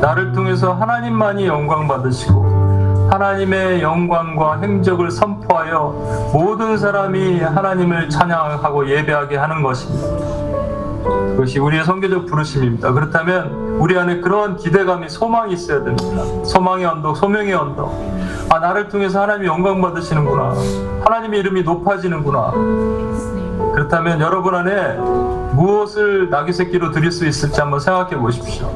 나를 통해서 하나님만이 영광 받으시고, 하나님의 영광과 행적을 선포하여 모든 사람이 하나님을 찬양하고 예배하게 하는 것입니다. 그것이 우리의 선교적 부르심입니다. 그렇다면 우리 안에 그런 기대감이, 소망이 있어야 됩니다. 소망의 언덕, 소명의 언덕. 아, 나를 통해서 하나님이 영광 받으시는구나, 하나님의 이름이 높아지는구나. 그렇다면 여러분 안에 무엇을 나귀 새끼로 드릴 수 있을지 한번 생각해 보십시오.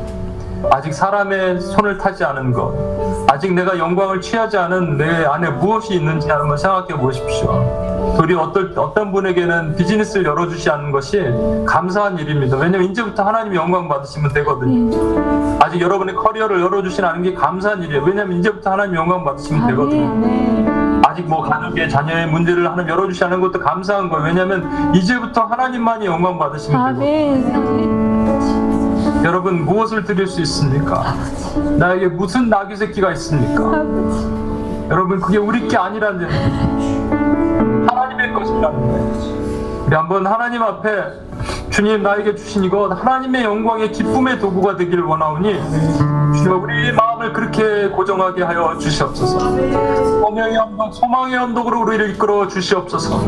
아직 사람의 손을 타지 않은 것, 아직 내가 영광을 취하지 않은 내 안에 무엇이 있는지 한번 생각해 보십시오. 도리어 어떤 분에게는 비즈니스를 열어주지 않는 것이 감사한 일입니다. 왜냐하면 이제부터 하나님 영광 받으시면 되거든요. 아직 여러분의 커리어를 열어주지 않은 게 감사한 일이에요. 왜냐하면 이제부터 하나님 영광 받으시면 되거든요. 아직 뭐 가족의 자녀의 문제를 하나님 열어주지 않은 것도 감사한 거예요. 왜냐하면 이제부터 하나님만이 영광 받으시면 되거든요. 여러분, 무엇을 드릴 수 있습니까? 나에게 무슨 나귀 새끼가 있습니까? 여러분, 그게 우리 게 아니라는 하나님의 것이라는 거예요. 우리 한번 하나님 앞에 주님 나에게 주신 이건 하나님의 영광의 기쁨의 도구가 되길 원하오니 주님아 우리 마음을 그렇게 고정하게 하여 주시옵소서. 소명의 언덕, 소망의 언덕으로 우리를 이끌어 주시옵소서.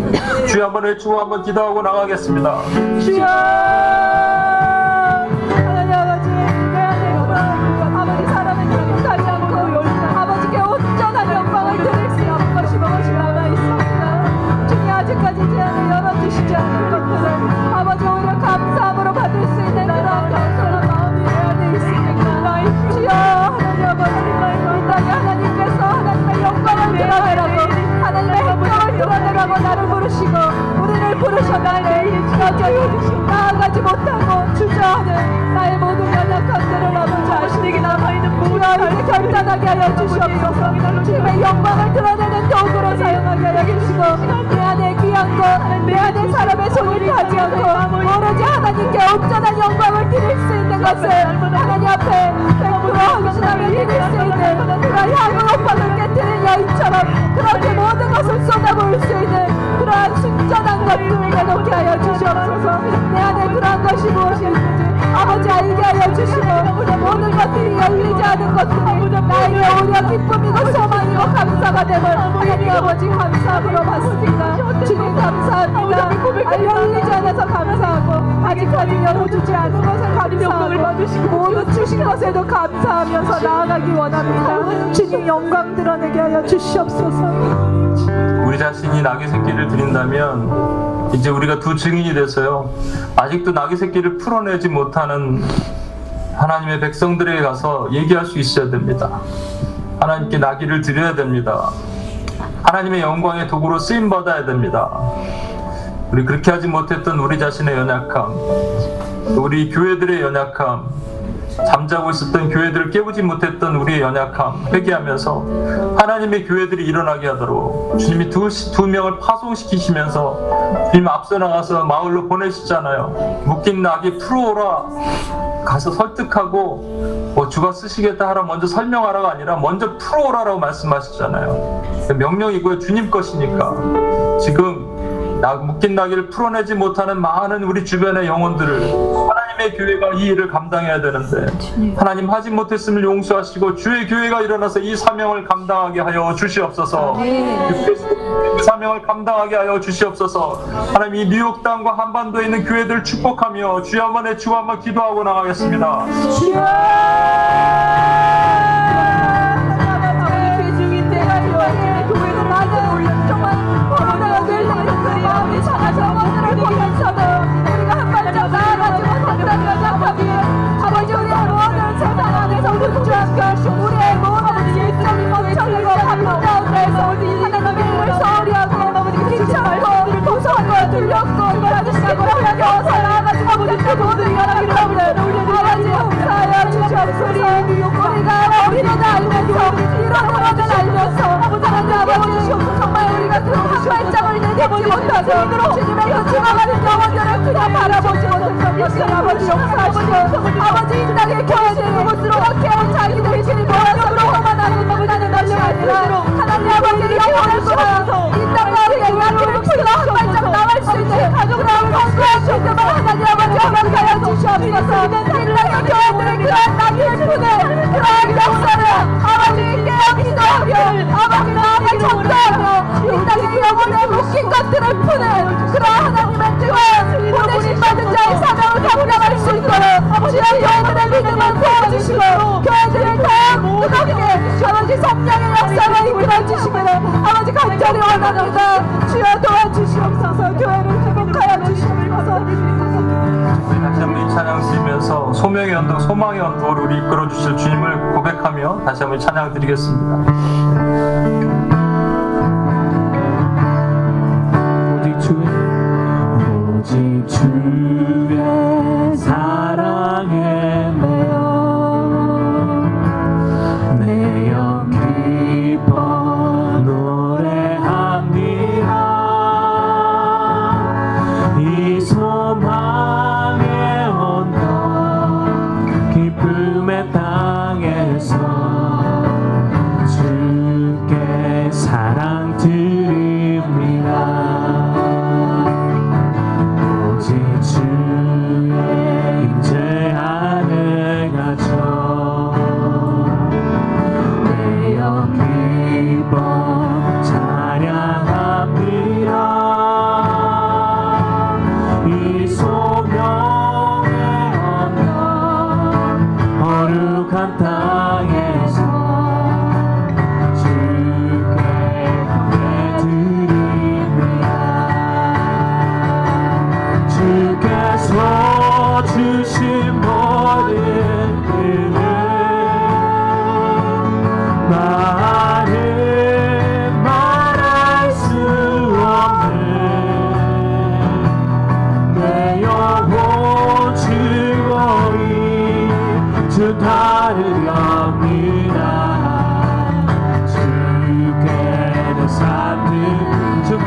주여 한번 외치고 한번 기도하고 나가겠습니다. 주여 나아가지 못하고 주저하는 나의 모든 연약함들을 아무 자신에게 남아있는 무라를 결단하게 하여 주시옵소서. 주님의 영광을 드러내는 도구로 사용하게 하여 주시고 내 안에 귀한 것, 내 안에 사람의 소유를 하지 않고 오로지 하나님께 온전한 영광을 드릴 수 있는 것을 하나님 앞에 백부로 헌신하며 드릴 수 있는 그런 향후 오빠를 깨뜨린 여인처럼 그렇게 모든 것을 쏟아부을 수 있는 그러한 순전한 것들을 내놓게 하여 주시옵소서. 내 안에 그러한 것이 무엇인지 아버지 알게 하여 주시고 모든 것들이 열리지 않은 것들이 나에게 오히려 기쁨이고 소망이고 감사가 됨을 하나님 아버지 감사함으로 받습니다. 주님 감사합니다. 열리지 않아서 감사하고 아직까지 열어주지 않은 것을 감사하고 모두 주신 것에도 감사하면서 나아가기 원합니다. 주님 영광 드러내게 하여 주시옵소서. 우리 자신이 낙의 새끼를 드린다면 이제 우리가 두 증인이 돼서요 아직도 낙의 새끼를 풀어내지 못하는 하나님의 백성들에게 가서 얘기할 수 있어야 됩니다. 하나님께 낙의를 드려야 됩니다. 하나님의 영광의 도구로 쓰임받아야 됩니다. 우리 그렇게 하지 못했던 우리 자신의 연약함, 우리 교회들의 연약함, 잠자고 있었던 교회들을 깨우지 못했던 우리의 연약함 회개하면서 하나님의 교회들이 일어나게 하도록 주님이 두 명을 파송시키시면서 주님 앞서 나가서 마을로 보내시잖아요. 묶인 낙이 풀어오라 가서 설득하고 주가 쓰시겠다 하라 먼저 설명하라가 아니라 먼저 풀어오라라고 말씀하시잖아요. 명령이고요 주님 것이니까 지금 묶인 나귀를 풀어내지 못하는 많은 우리 주변의 영혼들을 하나님의 교회가 이 일을 감당해야 되는데 하나님 하지 못했음을 용서하시고 주의 교회가 일어나서 이 사명을 감당하게 하여 주시옵소서. 그 사명을 감당하게 하여 주시옵소서. 하나님 이 뉴욕 땅과 한반도에 있는 교회들을 축복하며 주여 한번 외치고 한번 기도하고 나가겠습니다. 소명의 언덕, 소망의 언덕으로 우리 이끌어주실 주님을 고백하며 다시 한번 찬양 드리겠습니다. 사랑 드립니다.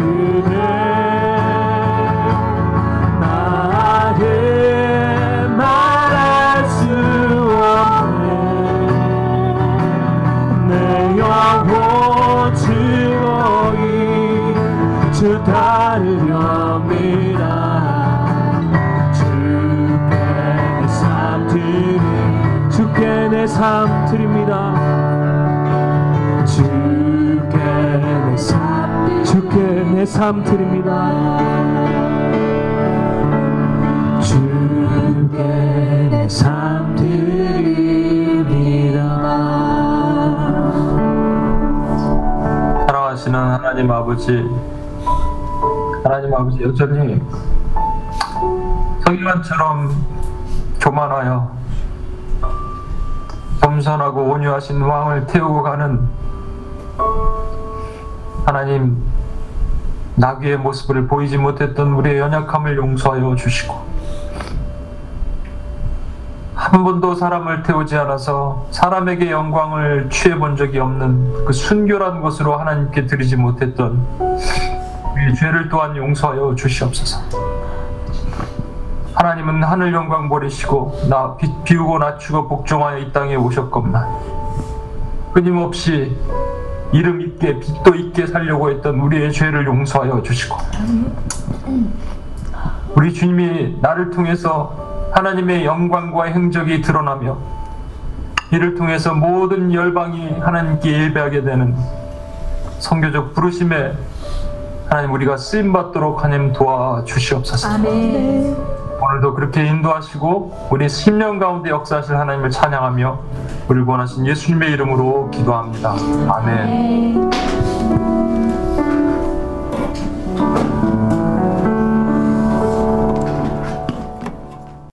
은혜, 나의 말할 수 없네. 내 영혼 즐거이 주 따르렵니다. 주께 내 삶 드립니다. 주께 내 삶 드립니다. 주께 내 삶, 주께 내 삶 드립니다. 주께 내 삶 드립니다. 사랑하시는 하나님 아버지, 하나님 아버지, 여전히 성경처럼 교만하여 겸손하고 온유하신 왕을 태우고 가는 하나님, 나귀의 모습을 보이지 못했던 우리의 연약함을 용서하여 주시고, 한 번도 사람을 태우지 않아서 사람에게 영광을 취해본 적이 없는 그 순결한 것으로 하나님께 드리지 못했던 우리의 죄를 또한 용서하여 주시옵소서. 하나님은 하늘 영광 버리시고 나 비우고 낮추고 복종하여 이 땅에 오셨건만, 끊임없이 이름 있게 빛도 있게 살려고 했던 우리의 죄를 용서하여 주시고, 우리 주님이 나를 통해서 하나님의 영광과 행적이 드러나며 이를 통해서 모든 열방이 하나님께 예배하게 되는 선교적 부르심에 하나님 우리가 쓰임받도록 하나님 도와주시옵소서. 아멘. 오늘도 그렇게 인도하시고 우리 심령 가운데 역사하실 하나님을 찬양하며 우리를 구원하신 예수님의 이름으로 기도합니다. 아멘.